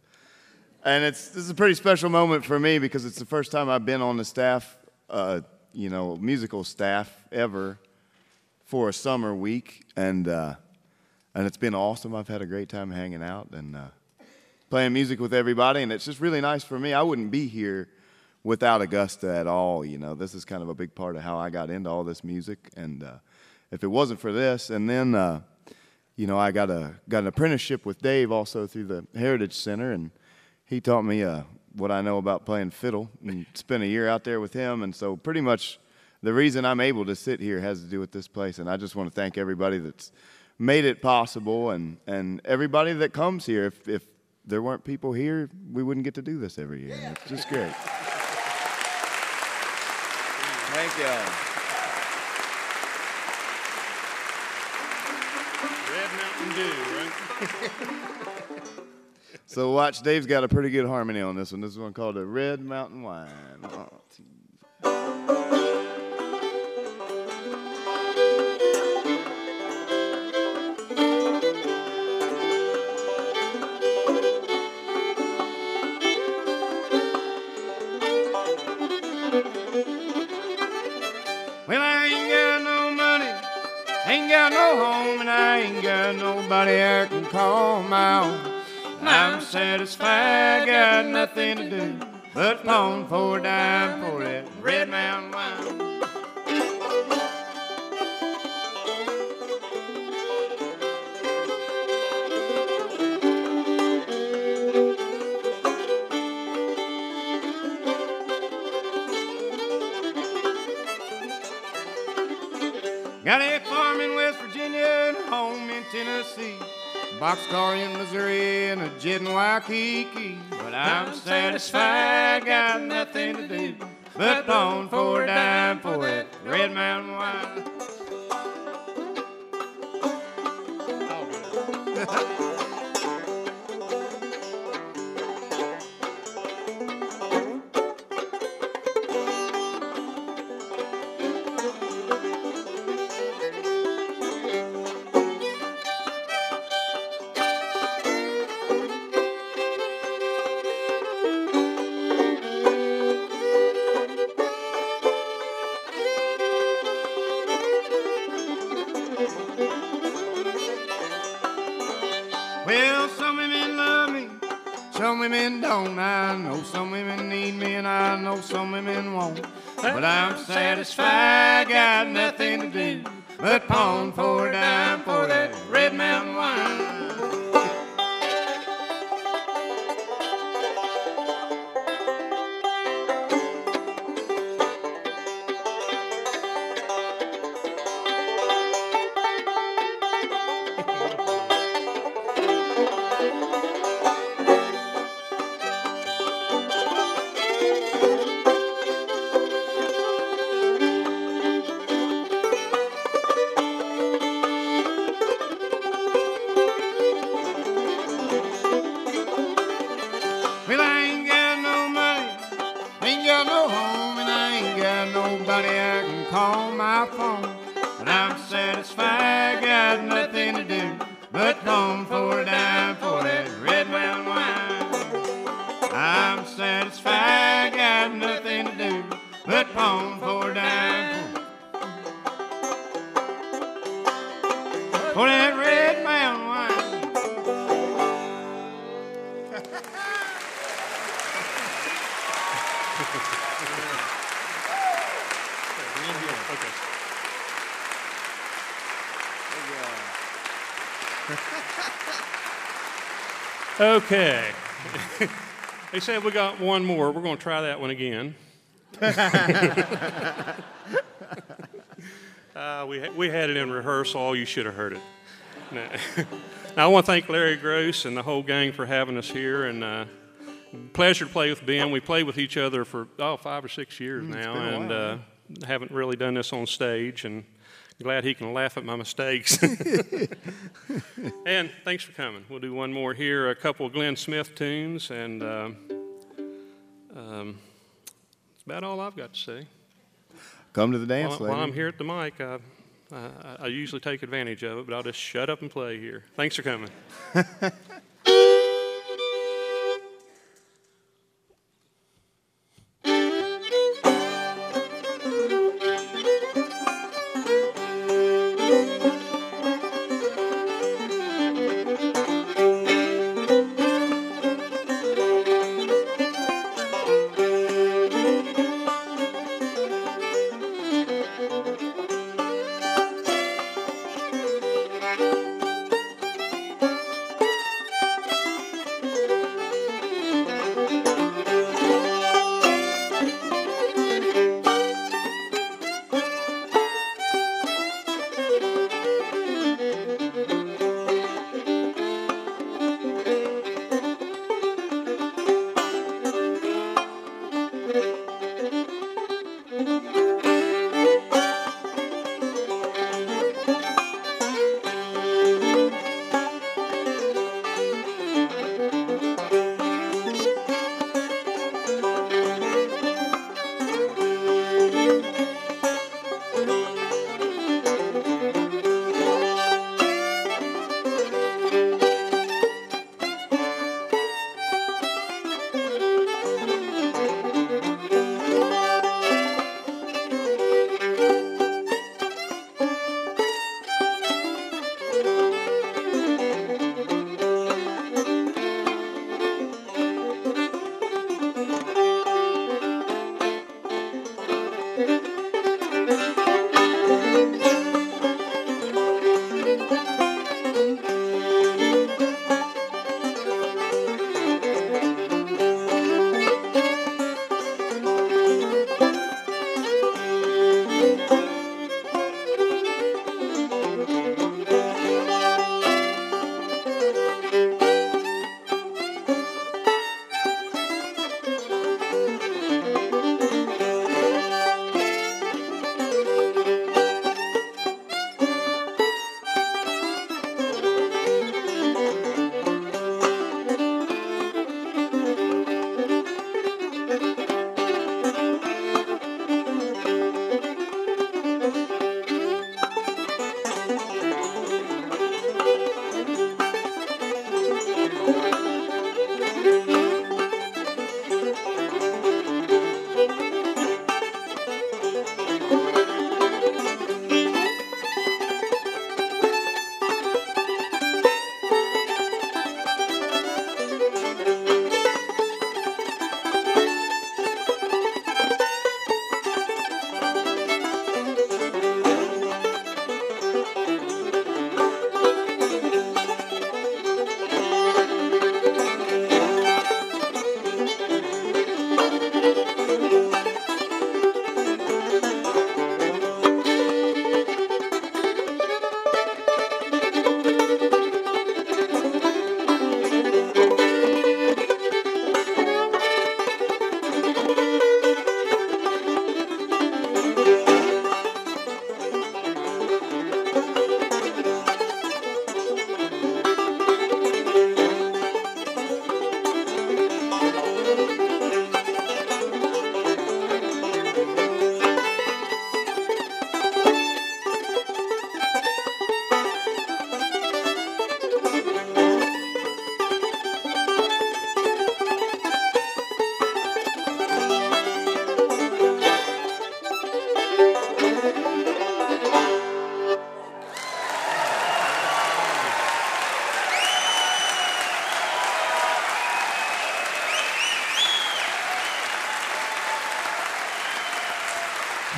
And it's this is a pretty special moment for me because it's the first time I've been on the staff, uh, you know, musical staff ever for a summer week, and uh, and it's been awesome. I've had a great time hanging out and uh, playing music with everybody, and it's just really nice for me. I wouldn't be here without Augusta at all, you know. This is kind of a big part of how I got into all this music, and uh, if it wasn't for this, and then uh, you know, I got a got an apprenticeship with Dave also through the Heritage Center, and he taught me uh, what I know about playing fiddle, and spent a year out there with him. And so pretty much the reason I'm able to sit here has to do with this place. And I just want to thank everybody that's made it possible, and, and everybody that comes here. If, if there weren't people here, we wouldn't get to do this every year. It's just great. Thank you. Red Mountain Dew, right? So watch, Dave's got a pretty good harmony on this one. This one called a Red Mountain Wine. Well, I ain't got no money, ain't got no home, and I ain't got nobody I can call my own. I'm satisfied, got nothing to do but long for a dime for that Red Mountain wine. Got a farm in West Virginia and a home in Tennessee, boxcar in Missouri and a jet in Waikiki, but I'm satisfied, got nothing to do but long for a dime for that Red Mountain wine. Okay. They said we got one more. We're going to try that one again. uh, we, we had it in rehearsal. You should have heard it. Now, now I want to thank Larry Gross and the whole gang for having us here. And uh, pleasure to play with Ben. We played with each other for oh, five or six years mm, now, and uh, haven't really done this on stage. And glad he can laugh at my mistakes. And thanks for coming. We'll do one more here, a couple of Glenn Smith tunes, and uh, um, that's about all I've got to say. Come to the dance, while, while I'm here at the mic, I, I, I usually take advantage of it, but I'll just shut up and play here. Thanks for coming.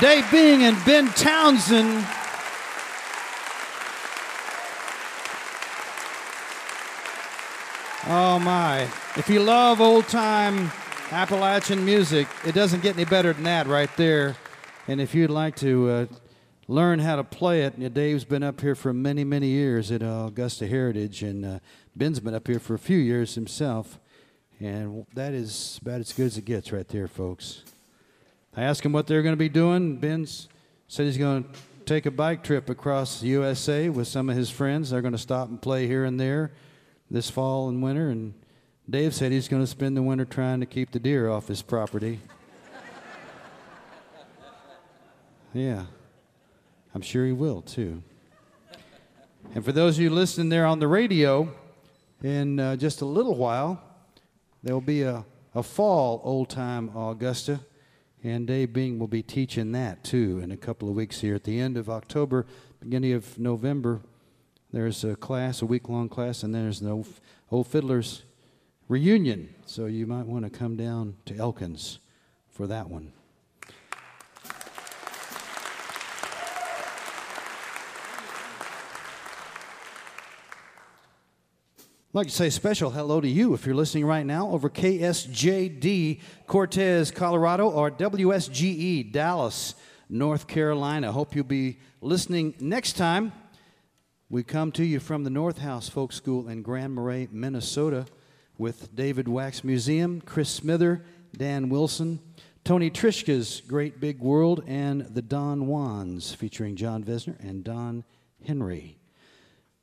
Dave Bing and Ben Townsend. Oh my. If you love old time Appalachian music, it doesn't get any better than that right there. And if you'd like to uh, learn how to play it, you know, Dave's been up here for many, many years at uh, Augusta Heritage, and uh, Ben's been up here for a few years himself. And that is about as good as it gets right there, folks. I asked him what they're going to be doing. Ben said he's going to take a bike trip across the U S A with some of his friends. They're going to stop and play here and there this fall and winter. And Dave said he's going to spend the winter trying to keep the deer off his property. Yeah. I'm sure he will, too. And for those of you listening there on the radio, in uh, just a little while, there will be a, a fall old-time Augusta. And Dave Bing will be teaching that, too, in a couple of weeks here. At the end of October, beginning of November, there's a class, a week-long class, and there's an Old Fiddlers reunion. So you might want to come down to Elkins for that one. I'd like to say a special hello to you if you're listening right now over K S J D Cortez, Colorado, or W S G E Dallas, North Carolina. Hope you'll be listening next time. We come to you from the North House Folk School in Grand Marais, Minnesota, with David Wax Museum, Chris Smither, Dan Wilson, Tony Trishka's Great Big World, and the Don Wands, featuring John Vesner and Don Henry.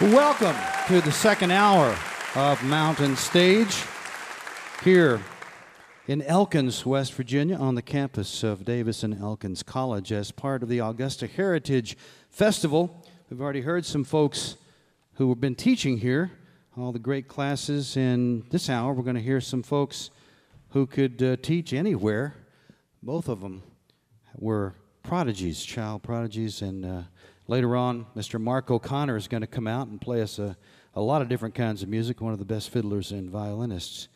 Welcome to the second hour of Mountain Stage here in Elkins, West Virginia, on the campus of Davis and Elkins College as part of the Augusta Heritage Festival. We've already heard some folks who have been teaching here, all the great classes. In this hour, we're going to hear some folks who could uh, teach anywhere. Both of them were prodigies, child prodigies, and uh, later on, Mister Mark O'Connor is going to come out and play us a, a lot of different kinds of music, one of the best fiddlers and violinists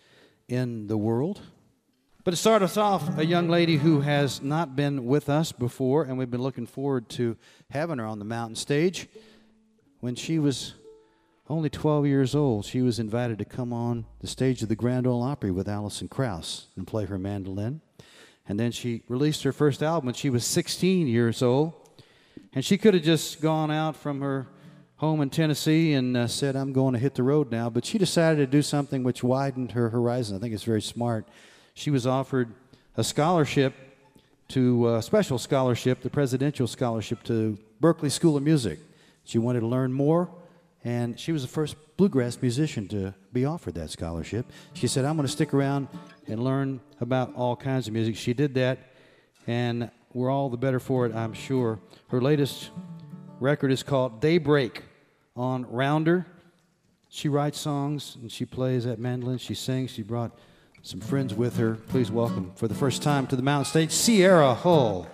in the world. But to start us off, a young lady who has not been with us before, and we've been looking forward to having her on the Mountain Stage. When she was only twelve years old, she was invited to come on the stage of the Grand Ole Opry with Alison Krauss and play her mandolin. And then she released her first album when she was sixteen years old. And she could have just gone out from her home in Tennessee and uh, said, I'm going to hit the road now. But she decided to do something which widened her horizon. I think it's very smart. She was offered a scholarship, to a uh, special scholarship, the presidential scholarship to Berklee School of Music. She wanted to learn more, and she was the first bluegrass musician to be offered that scholarship. She said, I'm going to stick around and learn about all kinds of music. She did that, and we're all the better for it, I'm sure. Her latest record is called Daybreak on Rounder. She writes songs and she plays that mandolin. She sings. She brought some friends with her. Please welcome, for the first time to the Mountain Stage, Sierra Hull.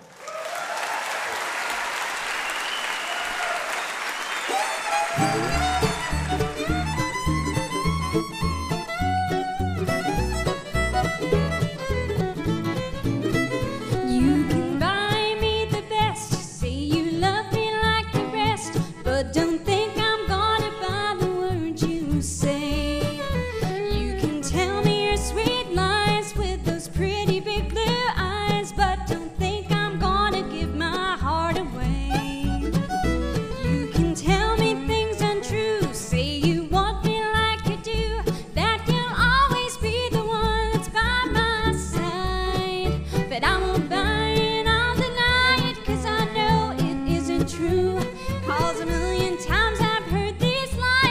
True, 'cause a million times I've heard these lines.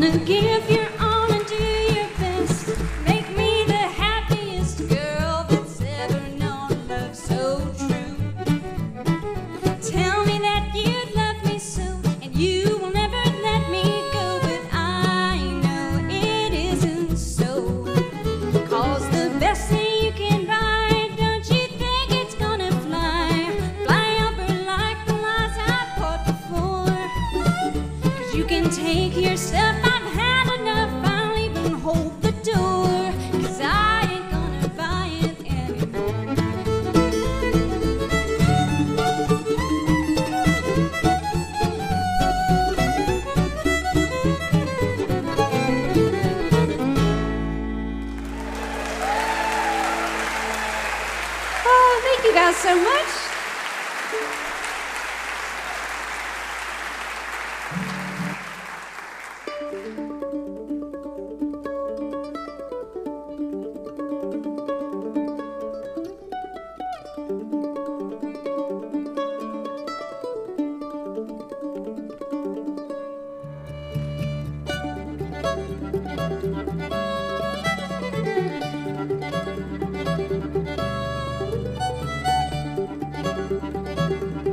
gonna give your all and do your best. Make me the happiest girl that's ever known love so true. Tell me that you'd love me so, and you will never let me go. But I know it isn't so, 'cause the best thing you can ride, don't you think it's gonna fly? Fly over like the lies I fought before. 'Cause you can take your stuff. So much. Thank you.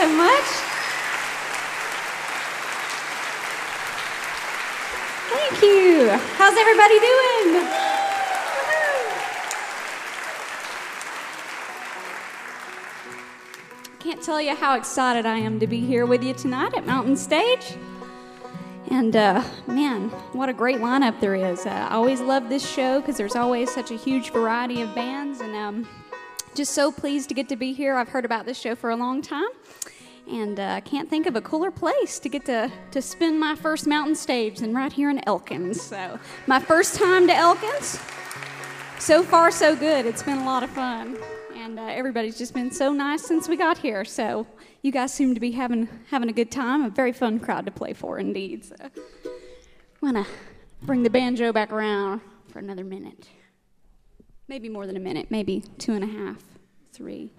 so much. Thank you. How's everybody doing? Can't tell you how excited I am to be here with you tonight at Mountain Stage. And uh, man, what a great lineup there is. Uh, I always love this show because there's always such a huge variety of bands, and um, just so pleased to get to be here. I've heard about this show for a long time, and I uh, can't think of a cooler place to get to, to spend my first Mountain Stage than right here in Elkins. So my first time to Elkins, so far so good. It's been a lot of fun, and uh, everybody's just been so nice since we got here. So you guys seem to be having having a good time, a very fun crowd to play for indeed. So I'm gonna bring the banjo back around for another minute. Maybe more than a minute, maybe two and a half, three.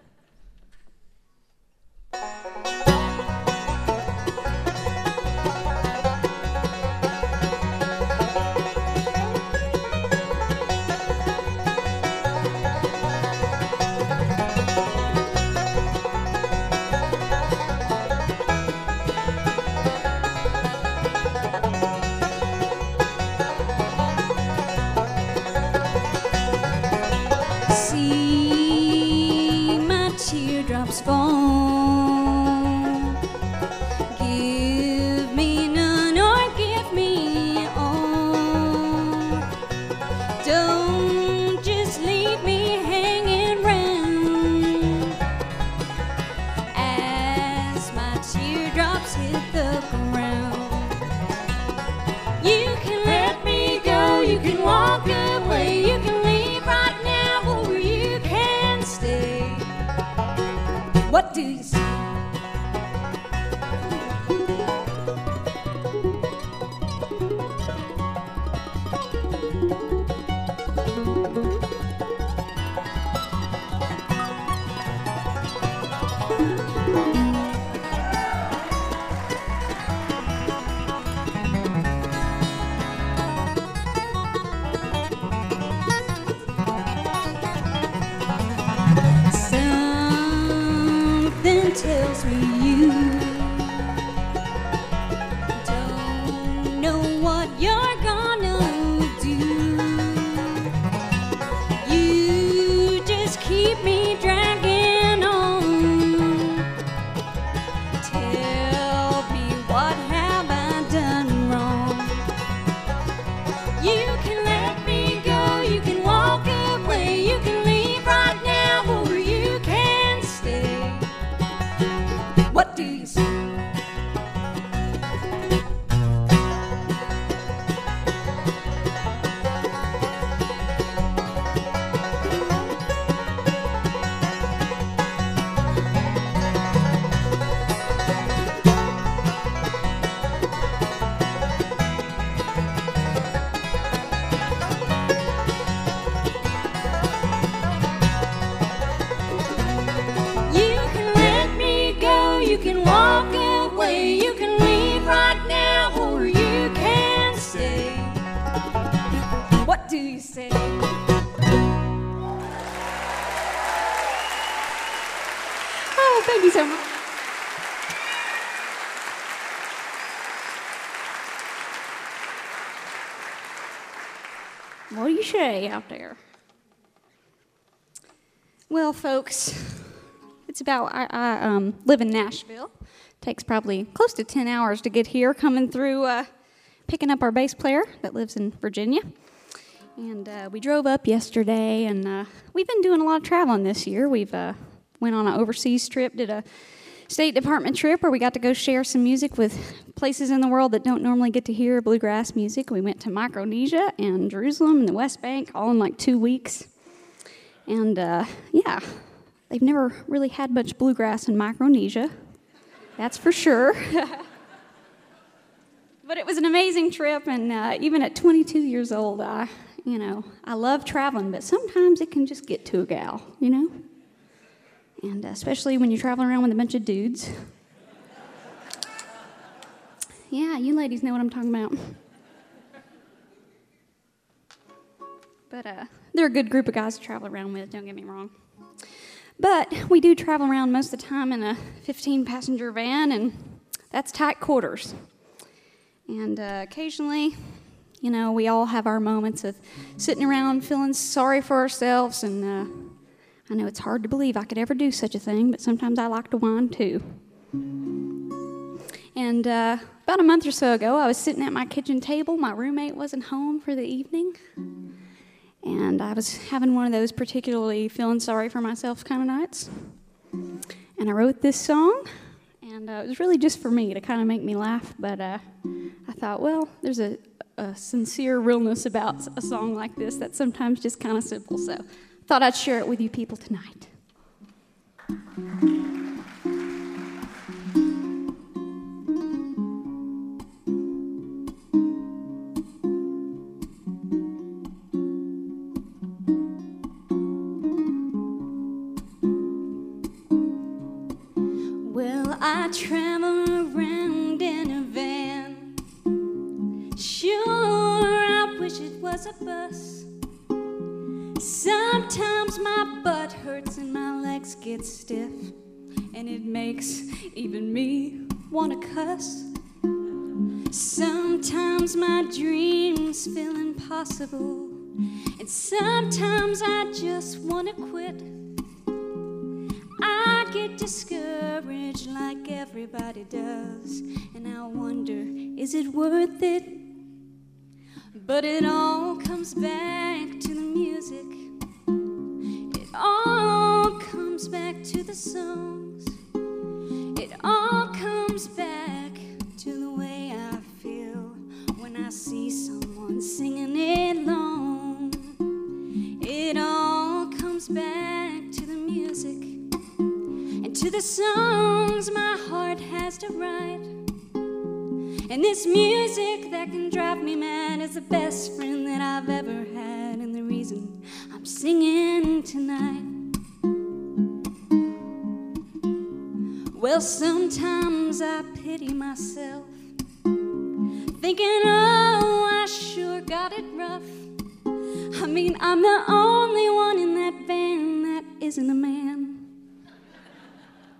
Fall. Give me none or give me all. Don't just leave me hanging round as my teardrops hit the ground. You can let me go, you can walk away, you can what do you see? Out there. Well, folks, it's about, I, I um, live in Nashville. Takes probably close to ten hours to get here, coming through, uh, picking up our bass player that lives in Virginia. And uh, we drove up yesterday, and uh, we've been doing a lot of traveling this year. We've uh, went on an overseas trip, did a State Department trip where we got to go share some music with places in the world that don't normally get to hear bluegrass music. We went to Micronesia and Jerusalem and the West Bank all in like two weeks. And uh, yeah, they've never really had much bluegrass in Micronesia, that's for sure. But it was an amazing trip, and uh, even at twenty-two years old, I, you know, I love traveling, but sometimes it can just get to a gal, you know? And especially when you're traveling around with a bunch of dudes. Yeah, you ladies know what I'm talking about. But uh, they're a good group of guys to travel around with, don't get me wrong. But we do travel around most of the time in a fifteen-passenger van, and that's tight quarters. And uh, occasionally, you know, we all have our moments of sitting around feeling sorry for ourselves, and uh, I know it's hard to believe I could ever do such a thing, but sometimes I like to whine too. And uh, about a month or so ago, I was sitting at my kitchen table. My roommate wasn't home for the evening, and I was having one of those particularly feeling sorry for myself kind of nights. And I wrote this song, and uh, it was really just for me to kind of make me laugh, but uh, I thought, well, there's a, a sincere realness about a song like this that's sometimes just kind of simple, so I thought I'd share it with you people tonight. I travel around in a van. Sure, I wish it was a bus. Sometimes my butt hurts and my legs get stiff, and it makes even me want to cuss. Sometimes my dreams feel impossible, and sometimes I just want to quit. I get discouraged like everybody does, and I wonder, is it worth it? But it all comes back to the music. It all comes back to the songs. It all comes back to the way I feel when I see someone singing it along. It all comes back to the music. To the songs my heart has to write. And this music that can drive me mad is the best friend that I've ever had, and the reason I'm singing tonight. Well, sometimes I pity myself, thinking, oh, I sure got it rough. I mean, I'm the only one in that van that isn't a man.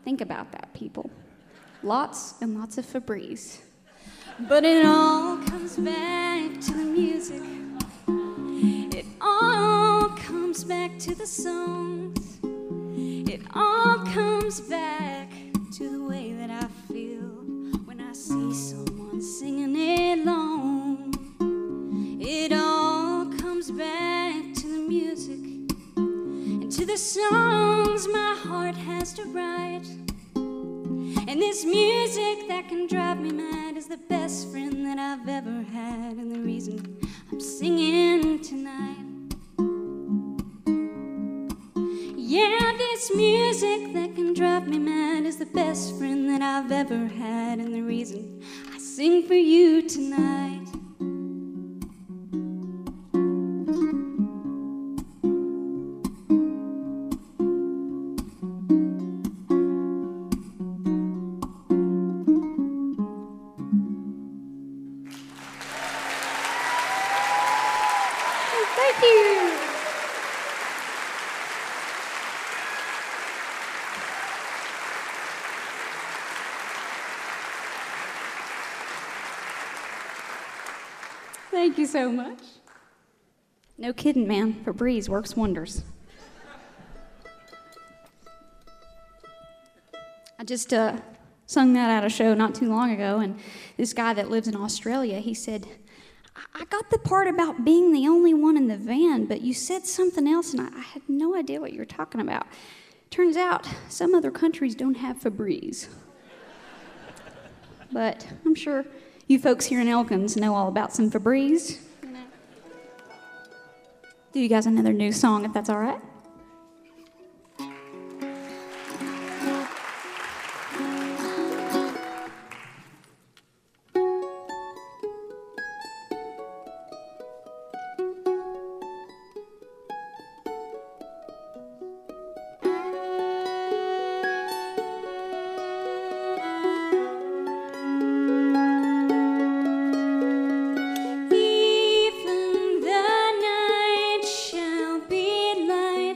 Think about that, people. Lots and lots of Febreze. But it all comes back to the music. It all comes back to the songs. It all comes back to the way that I feel when I see someone singing it along. It all comes back to the music. To the songs my heart has to write. And this music that can drive me mad is the best friend that I've ever had, and the reason I'm singing tonight. Yeah, this music that can drive me mad is the best friend that I've ever had, and the reason I sing for you tonight. Thank you so much. No kidding, man. Febreze works wonders. I just uh, sung that at a show not too long ago, and this guy that lives in Australia, he said, I, I got the part about being the only one in the van, but you said something else, and I, I had no idea what you were talking about. Turns out, some other countries don't have Febreze. But I'm sure you folks here in Elkins know all about some Febreze. No. Do you guys another new song, if that's all right? Even the night shall be light.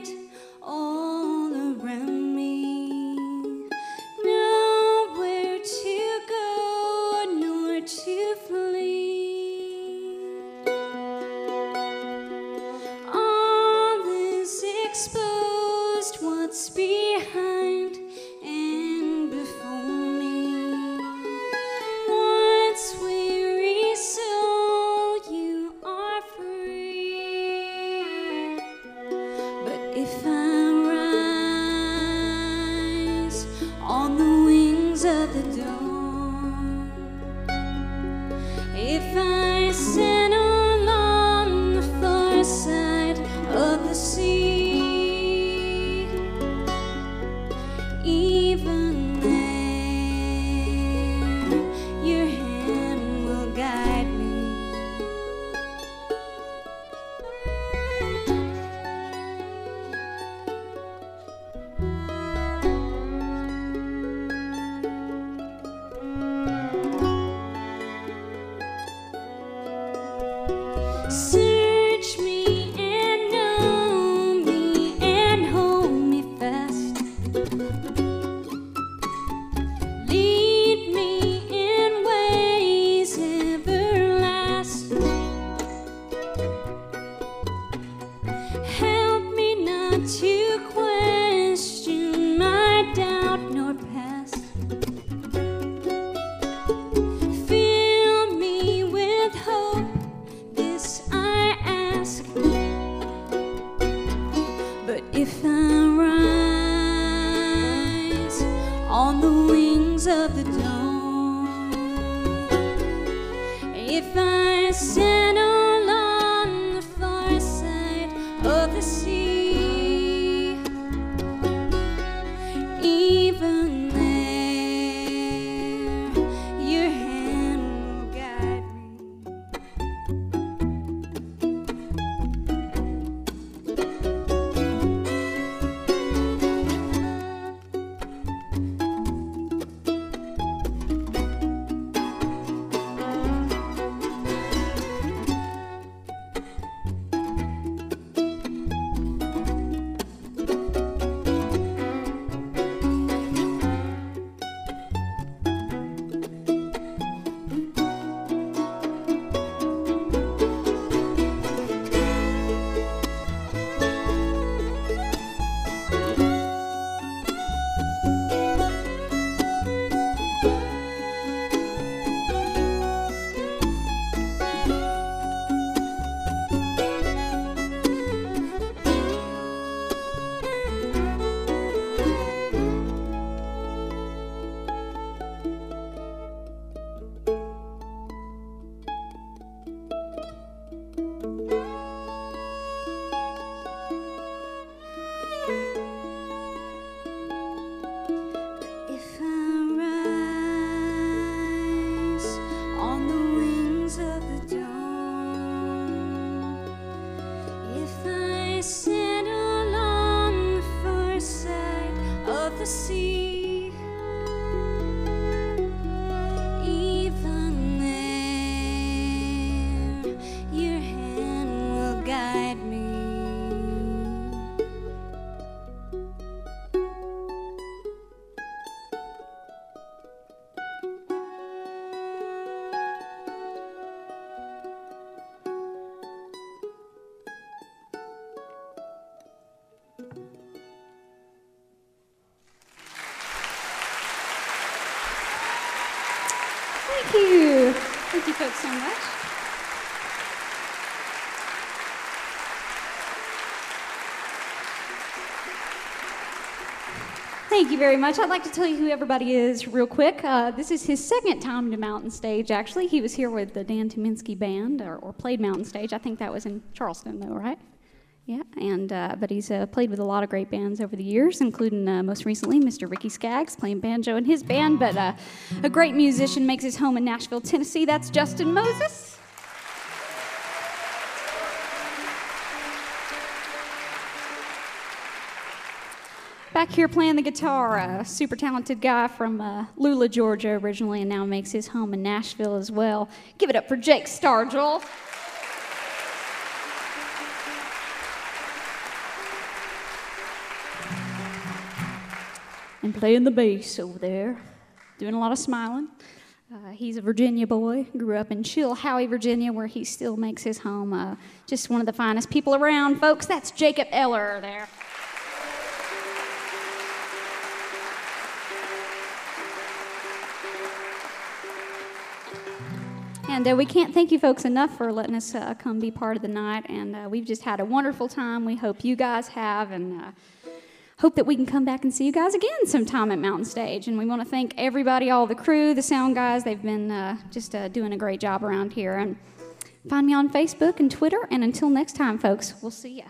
Thank you. Thank you folks so much. Thank you very much. I'd like to tell you who everybody is real quick. Uh, this is his second time to Mountain Stage, actually. He was here with the Dan Tominski Band, or, or played Mountain Stage. I think that was in Charleston, though, right? Yeah, and uh, but he's uh, played with a lot of great bands over the years, including uh, most recently Mister Ricky Skaggs, playing banjo in his band, but uh, a great musician, makes his home in Nashville, Tennessee. That's Justin Moses. Back here playing the guitar, a super talented guy from uh, Lula, Georgia originally, and now makes his home in Nashville as well. Give it up for Jake Stargell. And playing the bass over there, doing a lot of smiling. Uh, he's a Virginia boy, grew up in Chilhowie, Virginia, where he still makes his home. Uh, just one of the finest people around, folks. That's Jacob Eller there. And uh, we can't thank you folks enough for letting us uh, come be part of the night. And uh, we've just had a wonderful time. We hope you guys have. And uh, hope that we can come back and see you guys again sometime at Mountain Stage. And we want to thank everybody, all the crew, the sound guys. They've been uh, just uh, doing a great job around here. And find me on Facebook and Twitter. And until next time, folks, we'll see ya.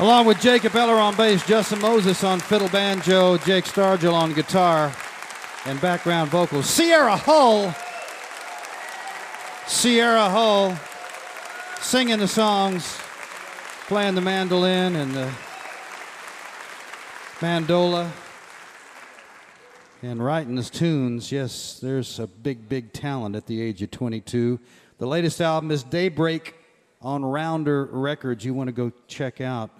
Along with Jacob Eller on bass, Justin Moses on fiddle banjo, Jake Stargell on guitar and background vocals. Sierra Hull, Sierra Hull, singing the songs, playing the mandolin and the mandola, and writing his tunes. Yes, there's a big, big talent at the age of twenty-two. The latest album is Daybreak on Rounder Records. You want to go check out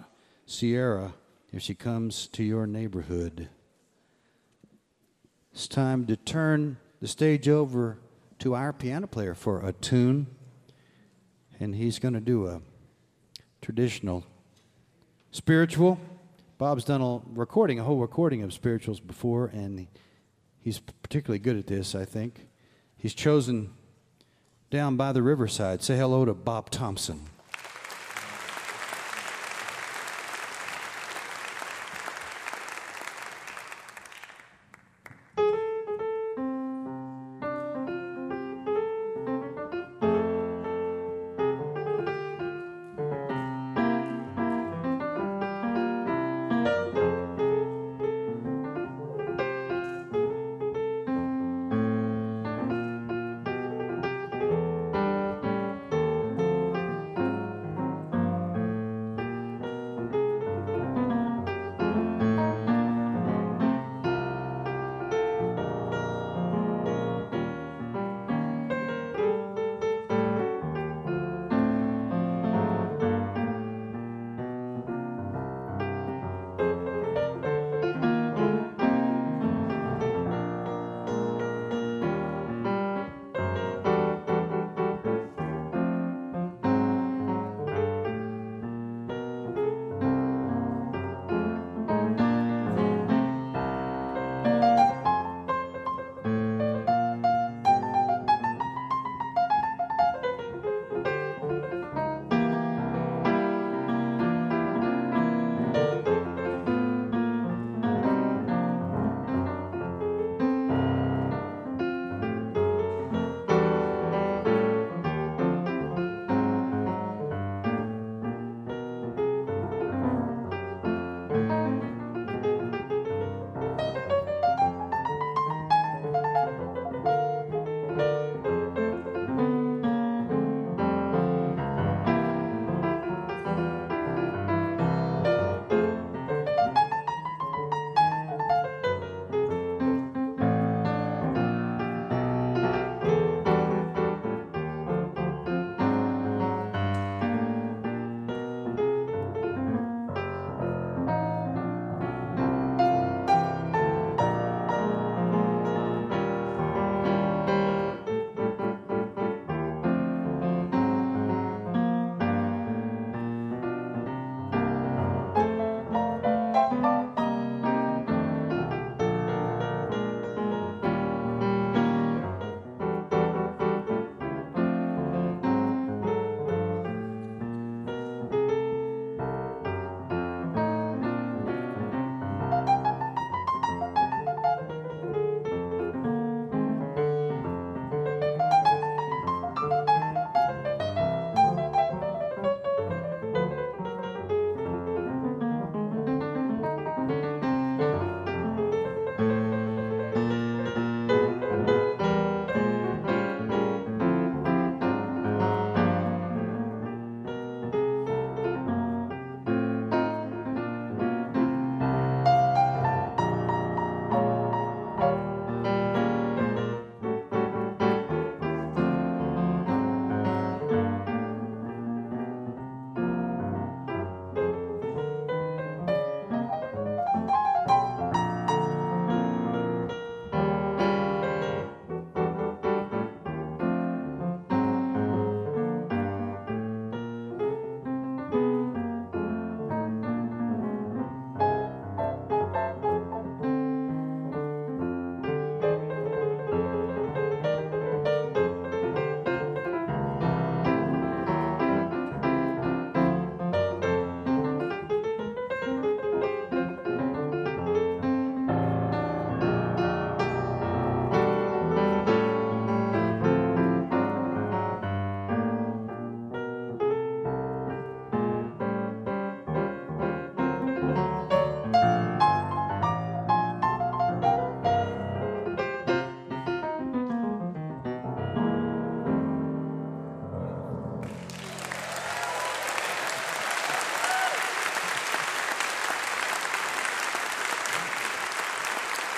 Sierra if she comes to your neighborhood. It's time to turn the stage over to our piano player for a tune, and he's going to do a traditional spiritual. Bob's done a recording, a whole recording of spirituals before, and he's particularly good at this, I think. He's chosen Down by the Riverside. Say hello to Bob Thompson.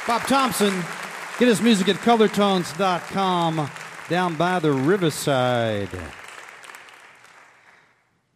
Bob Thompson, get his music at color tones dot com. down by the riverside.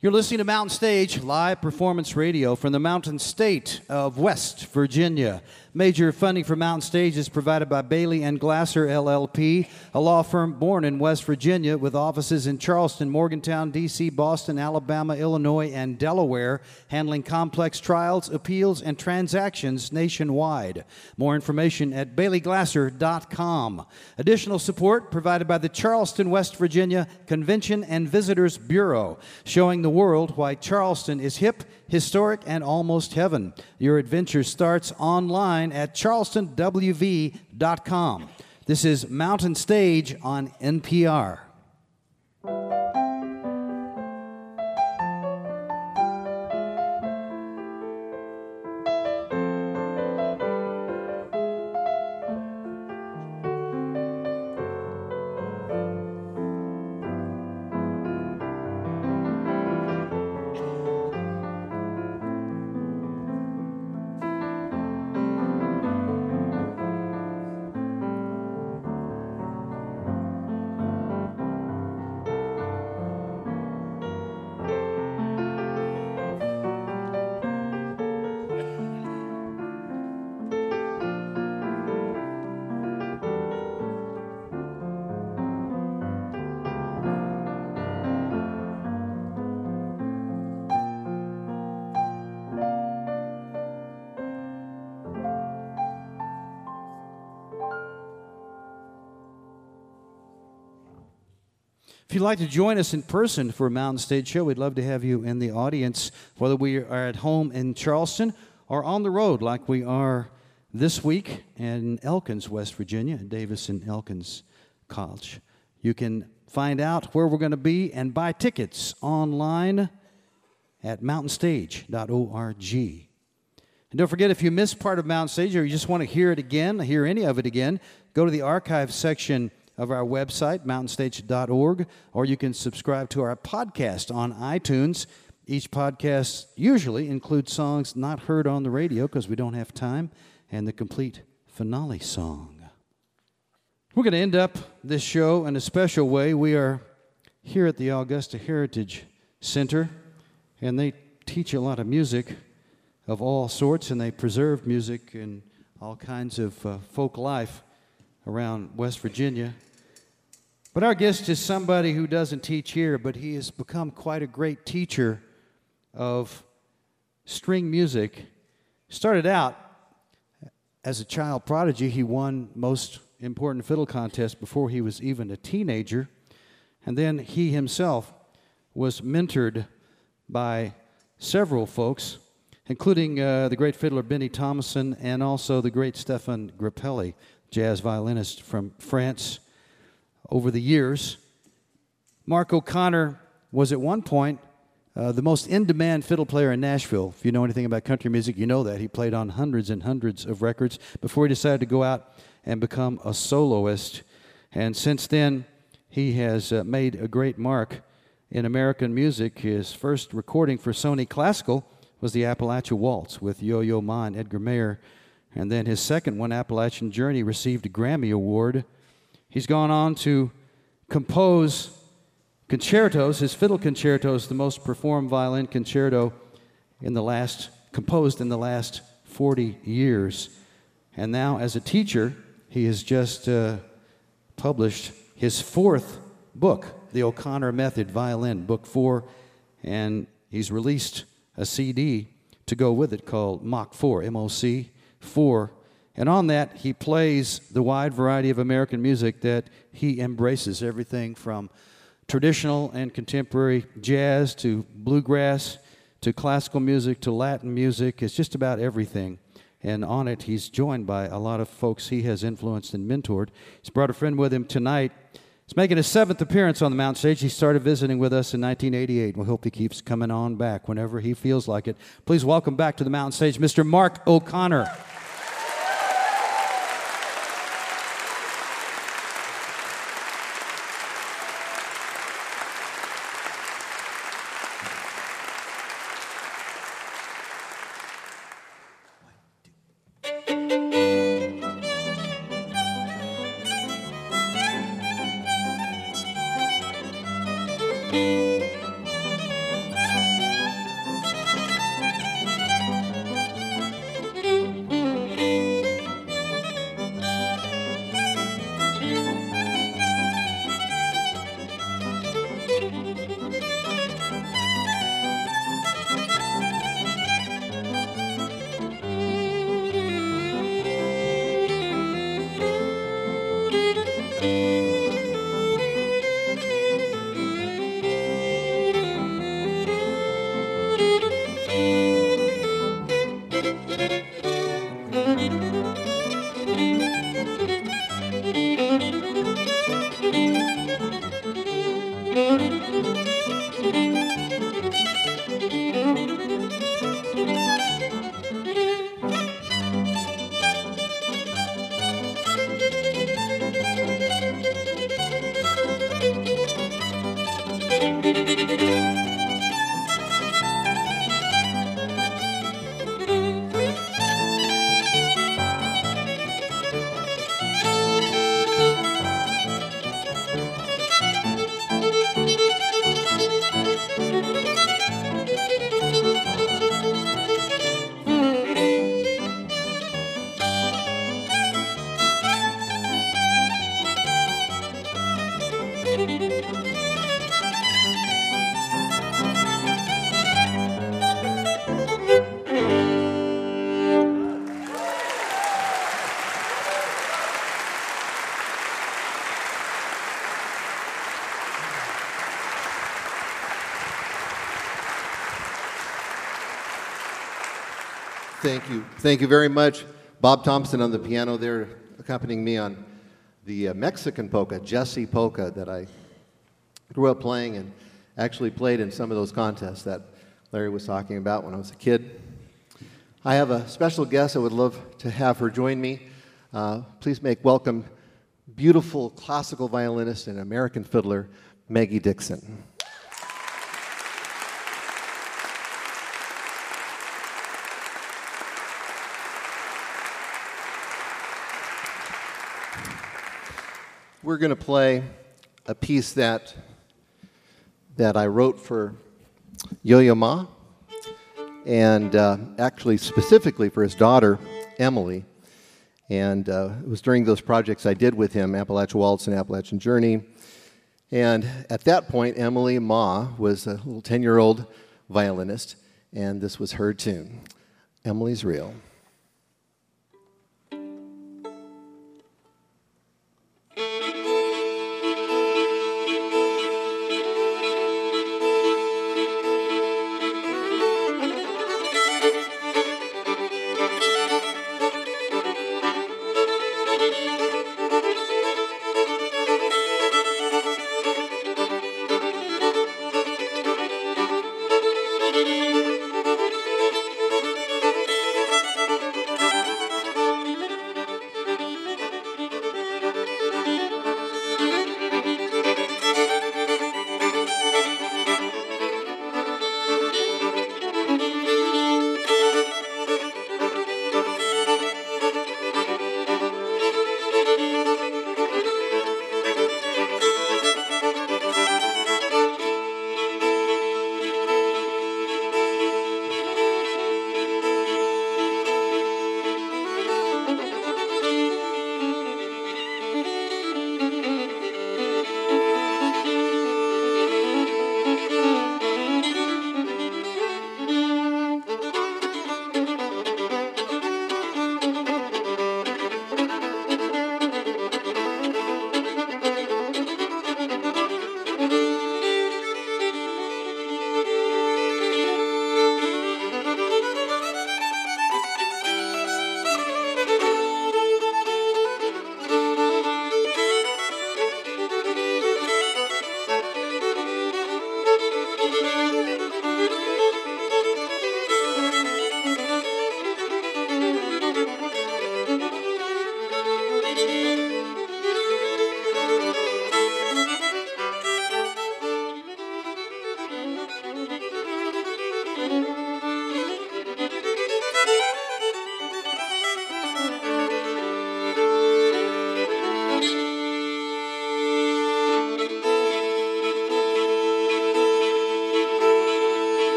You're listening to Mountain Stage, live performance radio from the Mountain State of West Virginia. Major funding for Mountain Stage is provided by Bailey and Glasser, L L P, a law firm born in West Virginia with offices in Charleston, Morgantown, D C, Boston, Alabama, Illinois, and Delaware, handling complex trials, appeals, and transactions nationwide. More information at bailey glasser dot com. Additional support provided by the Charleston, West Virginia Convention and Visitors Bureau, showing the world why Charleston is hip, historic, and almost heaven. Your adventure starts online at charleston w v dot com. This is Mountain Stage on N P R. If you'd like to join us in person for a Mountain Stage show, we'd love to have you in the audience, whether we are at home in Charleston or on the road like we are this week in Elkins, West Virginia, at Davis and Elkins College. You can find out where we're going to be and buy tickets online at mountain stage dot org. And don't forget, if you missed part of Mountain Stage or you just want to hear it again, hear any of it again, go to the archive section of our website, mountain stage dot org, or you can subscribe to our podcast on iTunes. Each podcast usually includes songs not heard on the radio because we don't have time, and the complete finale song. We're going to end up this show in a special way. We are here at the Augusta Heritage Center, and they teach a lot of music of all sorts, and they preserve music and all kinds of uh, folk life around West Virginia. But our guest is somebody who doesn't teach here, but he has become quite a great teacher of string music. Started out as a child prodigy. He won most important fiddle contest before he was even a teenager. And then he himself was mentored by several folks, including uh, the great fiddler Benny Thomason and also the great Stefan Grappelli, jazz violinist from France. Over the years, Mark O'Connor was at one point uh, the most in-demand fiddle player in Nashville. If you know anything about country music, you know that. He played on hundreds and hundreds of records before he decided to go out and become a soloist. And since then, he has uh, made a great mark in American music. His first recording for Sony Classical was the Appalachia Waltz with Yo-Yo Ma and Edgar Mayer. And then his second one, Appalachian Journey, received a Grammy Award. He's gone on to compose concertos, his fiddle concertos, the most performed violin concerto in the last, composed in the last forty years. And now, as a teacher, he has just uh, published his fourth book, The O'Connor Method, Violin, Book Four, and he's released a C D to go with it called Mach four, M O C, four. And on that, he plays the wide variety of American music that he embraces, everything from traditional and contemporary jazz to bluegrass to classical music to Latin music. It's just about everything. And on it, he's joined by a lot of folks he has influenced and mentored. He's brought a friend with him tonight. He's making his seventh appearance on the Mountain Stage. He started visiting with us in nineteen eighty-eight. We hope he keeps coming on back whenever he feels like it. Please welcome back to the Mountain Stage, Mister Mark O'Connor. Thank you. Thank you very much. Bob Thompson on the piano there, accompanying me on the uh, Mexican polka, Jesse Polka, that I grew up playing and actually played in some of those contests that Larry was talking about when I was a kid. I have a special guest. I would love to have her join me. Uh, please make welcome beautiful classical violinist and American fiddler, Maggie Dixon. We're going to play a piece that, that I wrote for Yo-Yo Ma, and uh, actually specifically for his daughter, Emily. And uh, it was during those projects I did with him, Appalachia Waltz and Appalachian Journey. And at that point, Emily Ma was a little ten-year-old violinist, and this was her tune, Emily's Reel.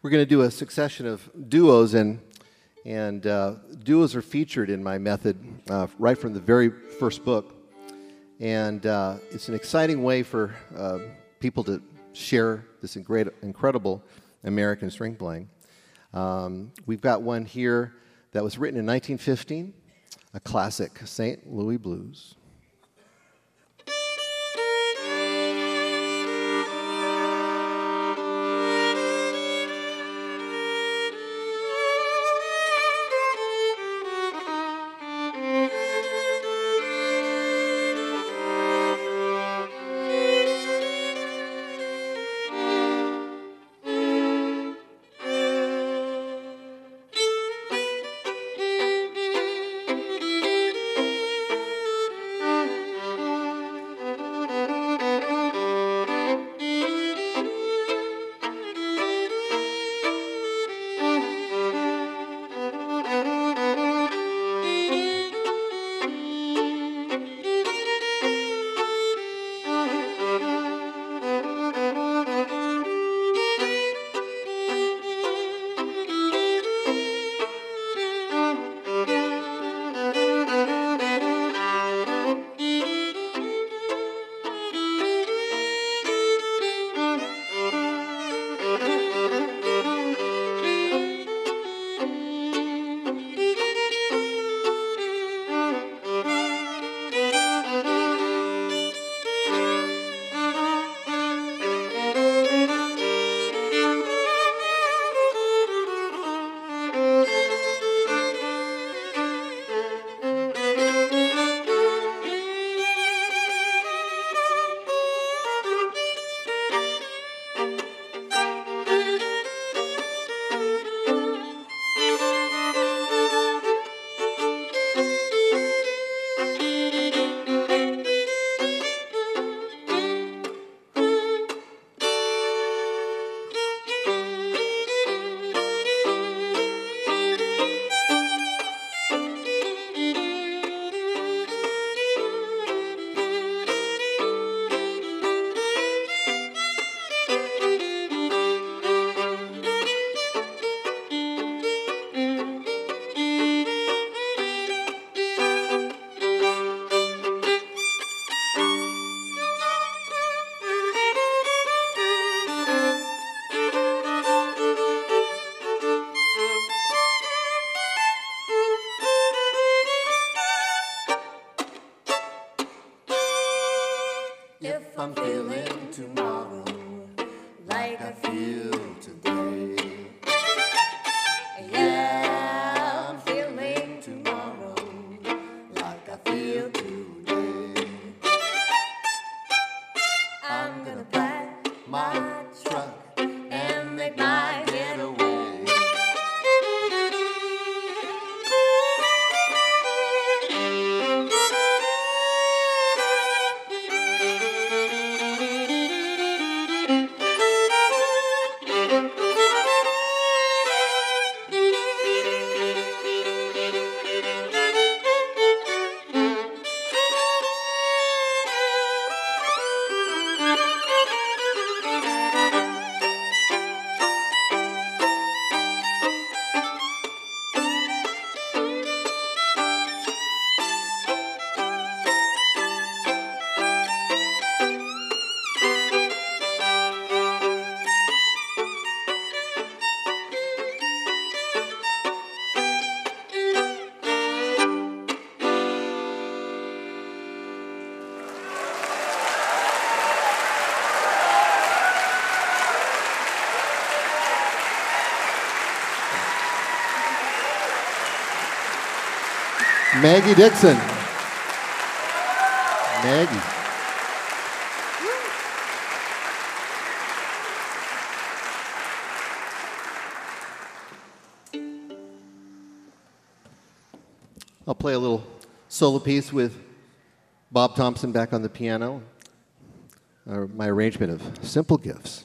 We're going to do a succession of duos, and, and uh, duos are featured in my method uh, right from the very first book. And uh, it's an exciting way for uh, people to share this great, incredible American string playing. Um, we've got one here that was written in nineteen fifteen, a classic, Saint Louis Blues. I'm feeling tomorrow like I feel today. Yeah, I'm feeling tomorrow like I feel today. I'm gonna pack my truck and make my getaway. Maggie Dixon. Maggie. I'll play a little solo piece with Bob Thompson back on the piano, uh, my arrangement of Simple Gifts.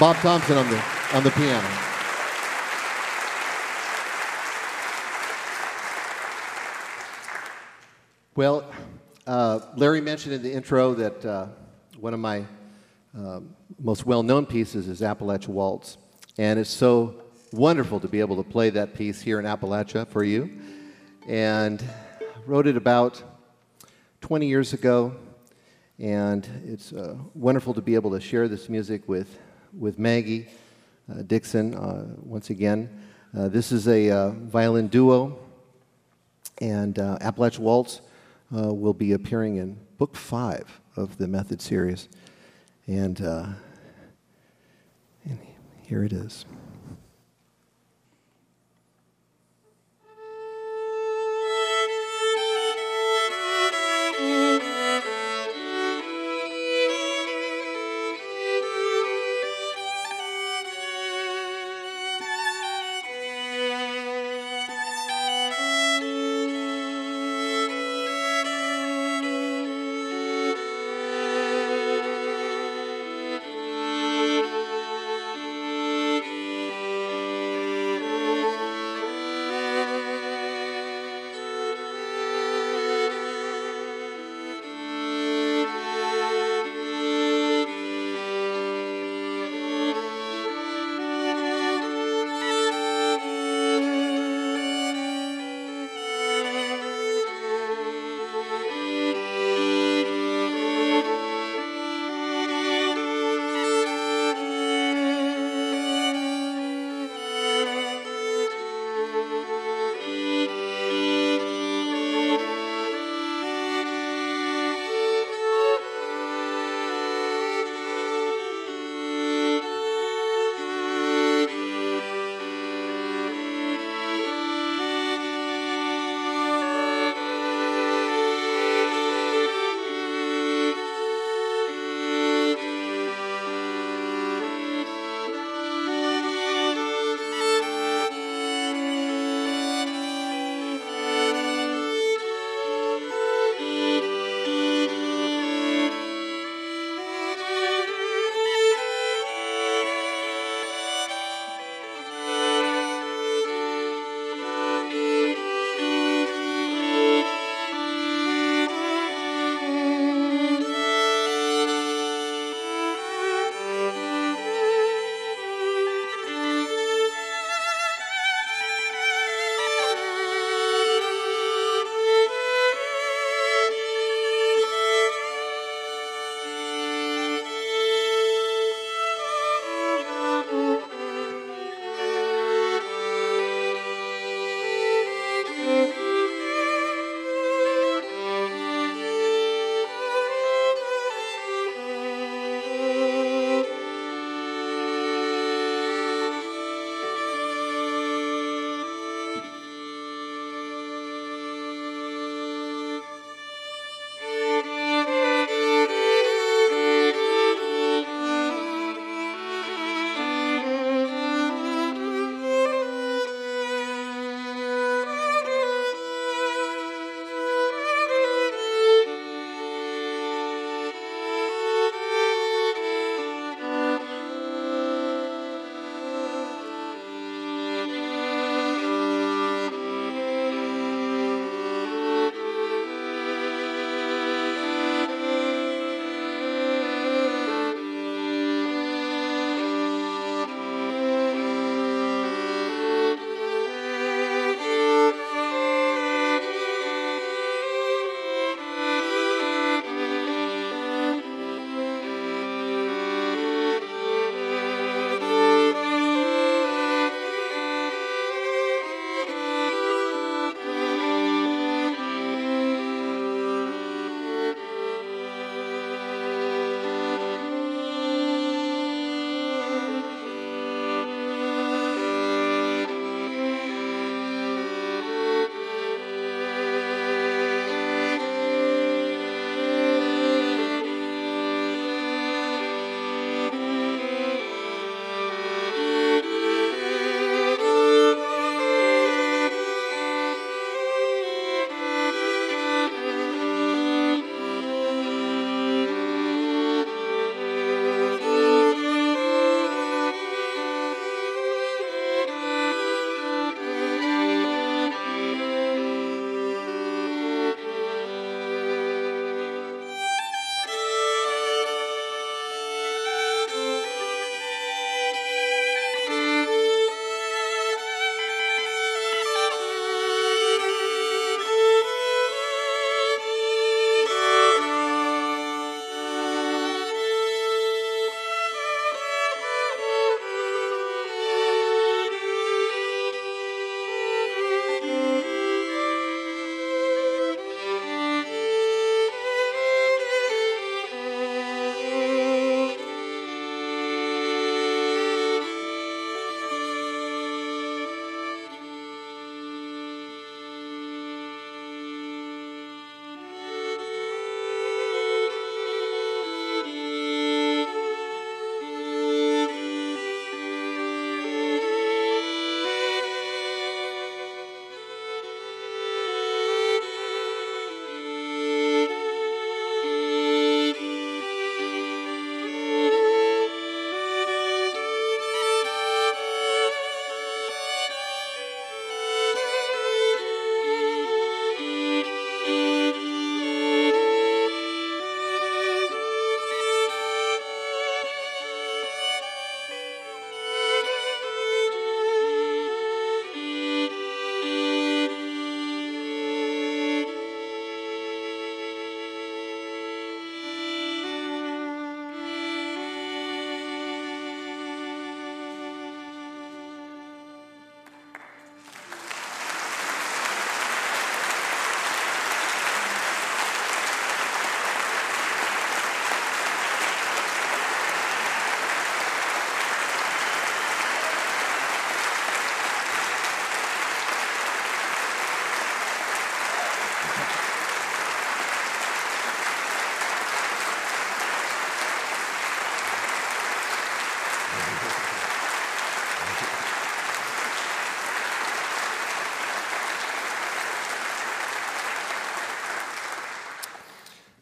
Bob Thompson on the on the piano. Well, uh, Larry mentioned in the intro that uh, one of my uh, most well-known pieces is Appalachia Waltz, and it's so wonderful to be able to play that piece here in Appalachia for you. And I wrote it about twenty years ago, and it's uh, wonderful to be able to share this music with with Maggie uh, Dixon uh, once again. Uh, this is a uh, violin duo, and uh, Appalachia Waltz Uh, will be appearing in book five of the Method series. And, uh, and here it is.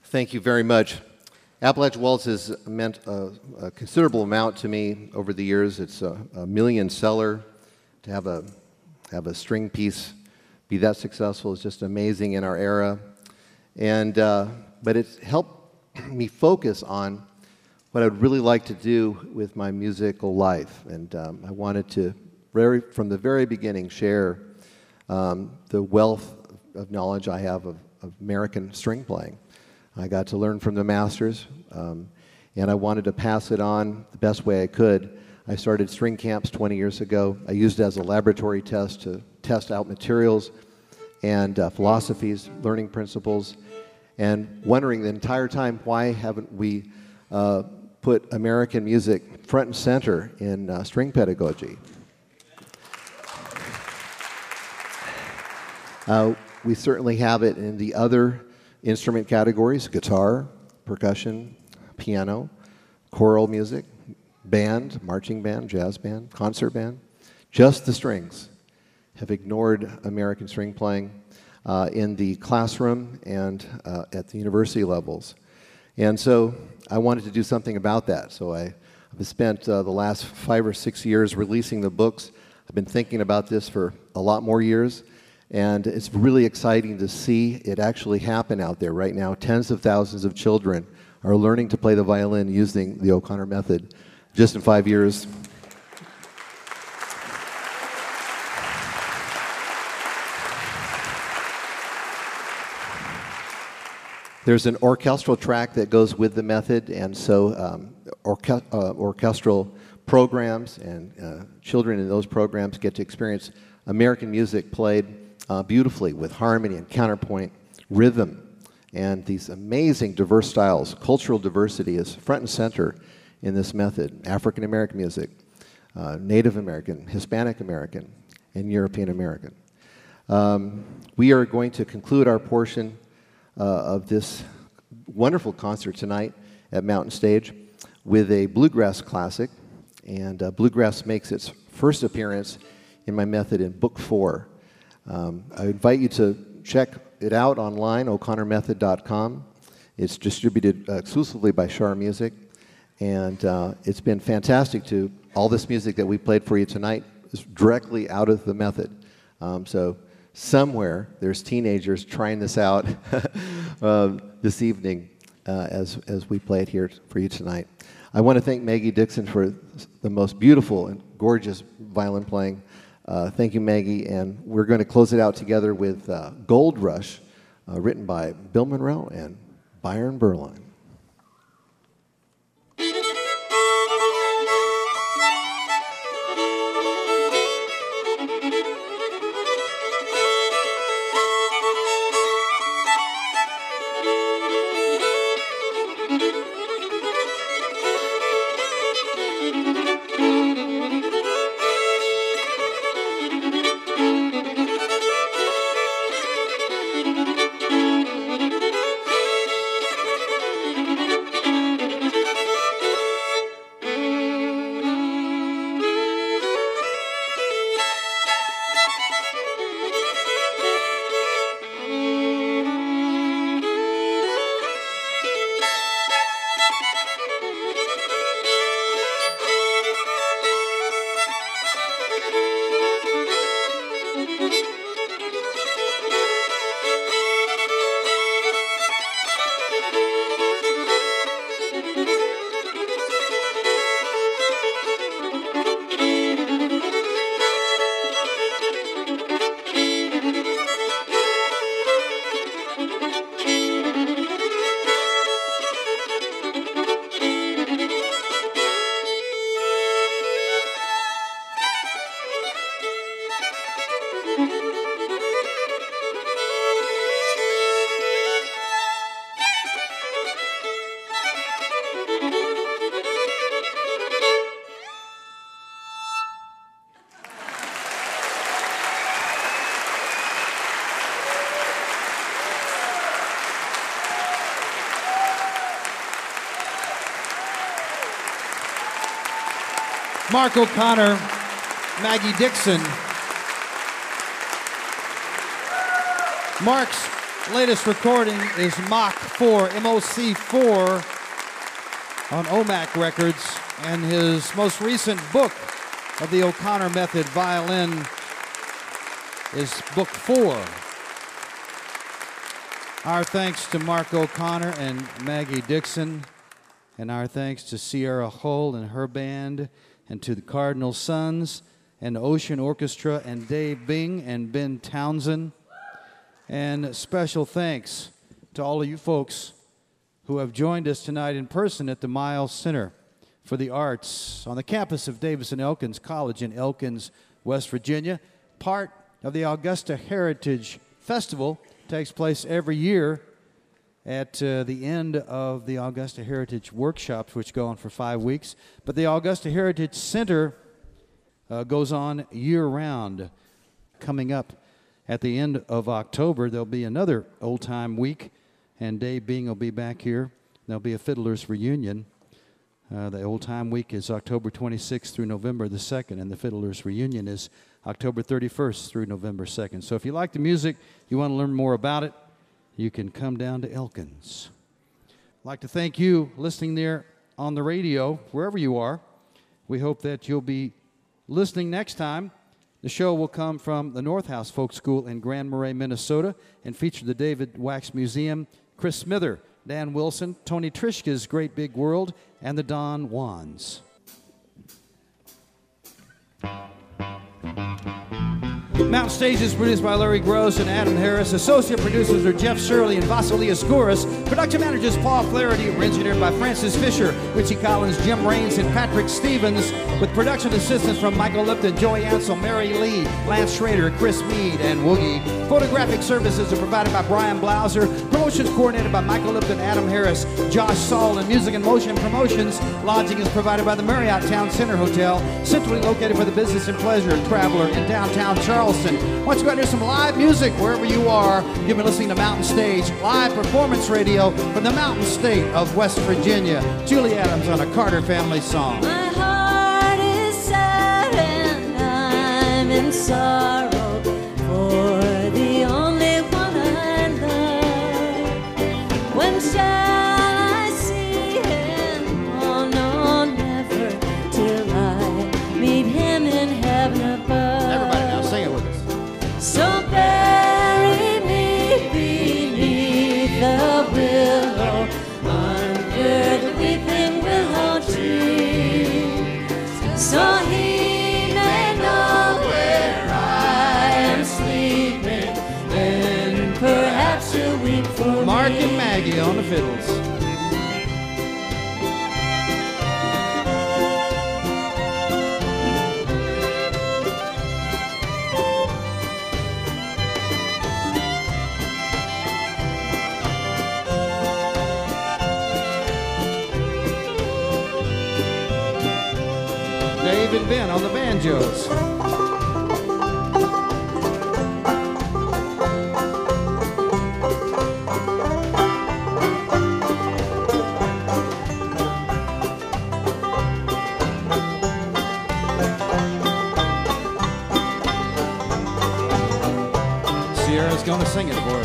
Thank you very much. Appalachian Waltz has meant a, a considerable amount to me over the years. It's a, a million seller. To have a, have a string piece be that successful is just amazing in our era. And, uh, but it's helped me focus on what I would really like to do with my musical life. And um, I wanted to, very, from the very beginning, share um, the wealth of knowledge I have of, of American string playing. I got to learn from the masters, um, and I wanted to pass it on the best way I could. I started string camps twenty years ago. I used it as a laboratory test to test out materials and uh, philosophies, learning principles, and wondering the entire time, why haven't we uh, put American music front and center in uh, string pedagogy? Uh, we certainly have it in the other instrument categories: guitar, percussion, piano, choral music, band, marching band, jazz band, concert band. Just the strings have ignored American string playing uh, in the classroom and uh, at the university levels. And so I wanted to do something about that. So I have spent uh, the last five or six years releasing the books. I've been thinking about this for a lot more years. And it's really exciting to see it actually happen out there right now. Tens of thousands of children are learning to play the violin using the O'Connor Method just in five years. There's an orchestral track that goes with the method, and so um, orche uh, orchestral programs and uh, children in those programs get to experience American music played Uh, beautifully with harmony and counterpoint, rhythm, and these amazing diverse styles. Cultural diversity is front and center in this method. African American music, uh, Native American, Hispanic American, and European American. Um, we are going to conclude our portion uh, of this wonderful concert tonight at Mountain Stage with a bluegrass classic, and uh, bluegrass makes its first appearance in my method in book four. Um, I invite you to check it out online, O'Connor Method dot com. It's distributed uh, exclusively by Char Music, and uh, it's been fantastic to all this music that we played for you tonight is directly out of the method. Um, so somewhere there's teenagers trying this out uh, this evening uh, as, as we play it here for you tonight. I want to thank Maggie Dixon for the most beautiful and gorgeous violin playing. Uh, thank you, Maggie, and we're going to close it out together with uh, Gold Rush, uh, written by Bill Monroe and Byron Berline. Mark O'Connor, Maggie Dixon. Mark's latest recording is Mach four, M O C four, on O M A C Records, and his most recent book of the O'Connor Method, Violin, is book four. Our thanks to Mark O'Connor and Maggie Dixon, and our thanks to Sierra Hull and her band, and to the Cardinal Sons, and the Ocean Orchestra, and Dave Bing, and Ben Townsend. And special thanks to all of you folks who have joined us tonight in person at the Miles Center for the Arts on the campus of Davis and Elkins College in Elkins, West Virginia. Part of the Augusta Heritage Festival takes place every year at uh, the end of the Augusta Heritage Workshops, which go on for five weeks. But the Augusta Heritage Center uh, goes on year-round. Coming up at the end of October, there'll be another old-time week, and Dave Bing will be back here. There'll be a Fiddler's Reunion. Uh, the old-time week is October twenty-sixth through November the second, and the Fiddler's Reunion is October thirty-first through November second. So if you like the music, you want to learn more about it, you can come down to Elkins. I'd like to thank you listening there on the radio, wherever you are. We hope that you'll be listening next time. The show will come from the North House Folk School in Grand Marais, Minnesota, and feature the David Wax Museum, Chris Smither, Dan Wilson, Tony Trishka's Great Big World, and the Don Wands. Mountain Stage is produced by Larry Gross and Adam Harris. Associate producers are Jeff Shirley and Vasilia Skouras. Production managers Paul Flaherty. We're engineered by Francis Fisher, Richie Collins, Jim Raines, and Patrick Stevens, with production assistance from Michael Lipton, Joey Ansel, Mary Lee, Lance Schrader, Chris Mead, and Woogie. Photographic services are provided by Brian Blauser. Promotions coordinated by Michael Lipton, Adam Harris, Josh Saul, and Music and Motion Promotions. Lodging is provided by the Marriott Town Center Hotel, centrally located for the business and pleasure traveler in downtown Charleston. Why don't you go out and hear some live music wherever you are? You've been listening to Mountain Stage, live performance radio from the mountain state of West Virginia. Julie Adams on a Carter Family Song. My heart is sad and I'm in sorrow for the only one I love. When shall I see him? Oh, no, never till I meet him in heaven above. So bury me beneath the willow, under the weeping willow tree, so he may know where I am sleeping, then perhaps he'll weep for me. Mark and Maggie on the fiddles. David Ben on the banjos. Sierra's gonna sing it for us.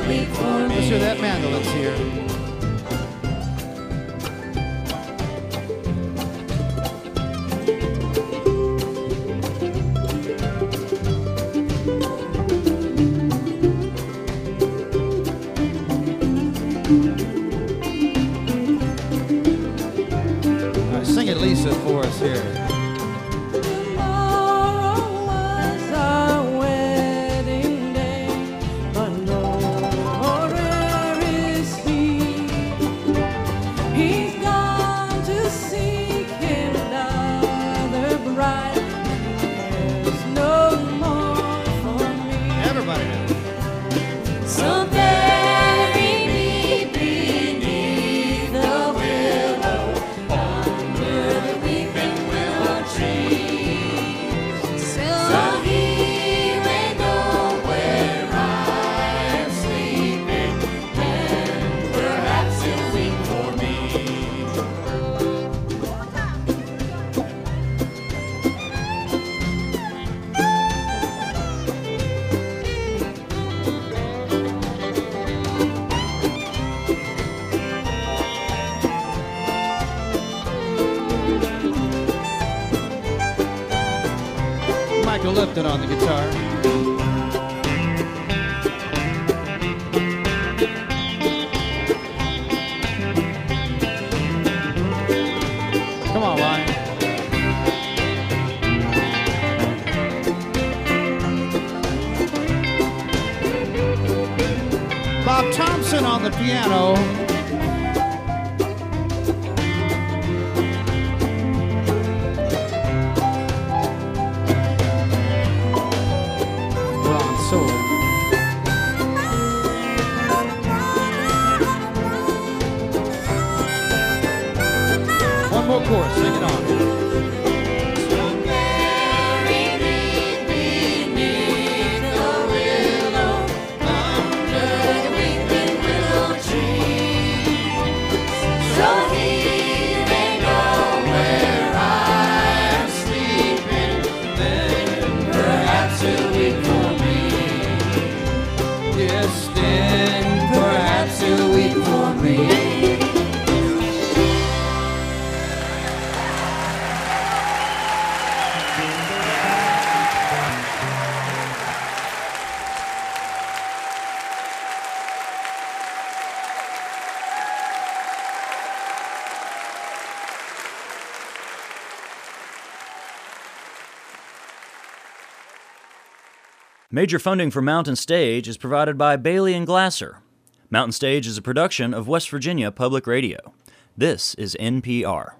Thank you. Michael Lipton on the guitar. On the piano, Ron Soul, one more chorus, sing it on. Major funding for Mountain Stage is provided by Bailey and Glasser. Mountain Stage is a production of West Virginia Public Radio. This is N P R.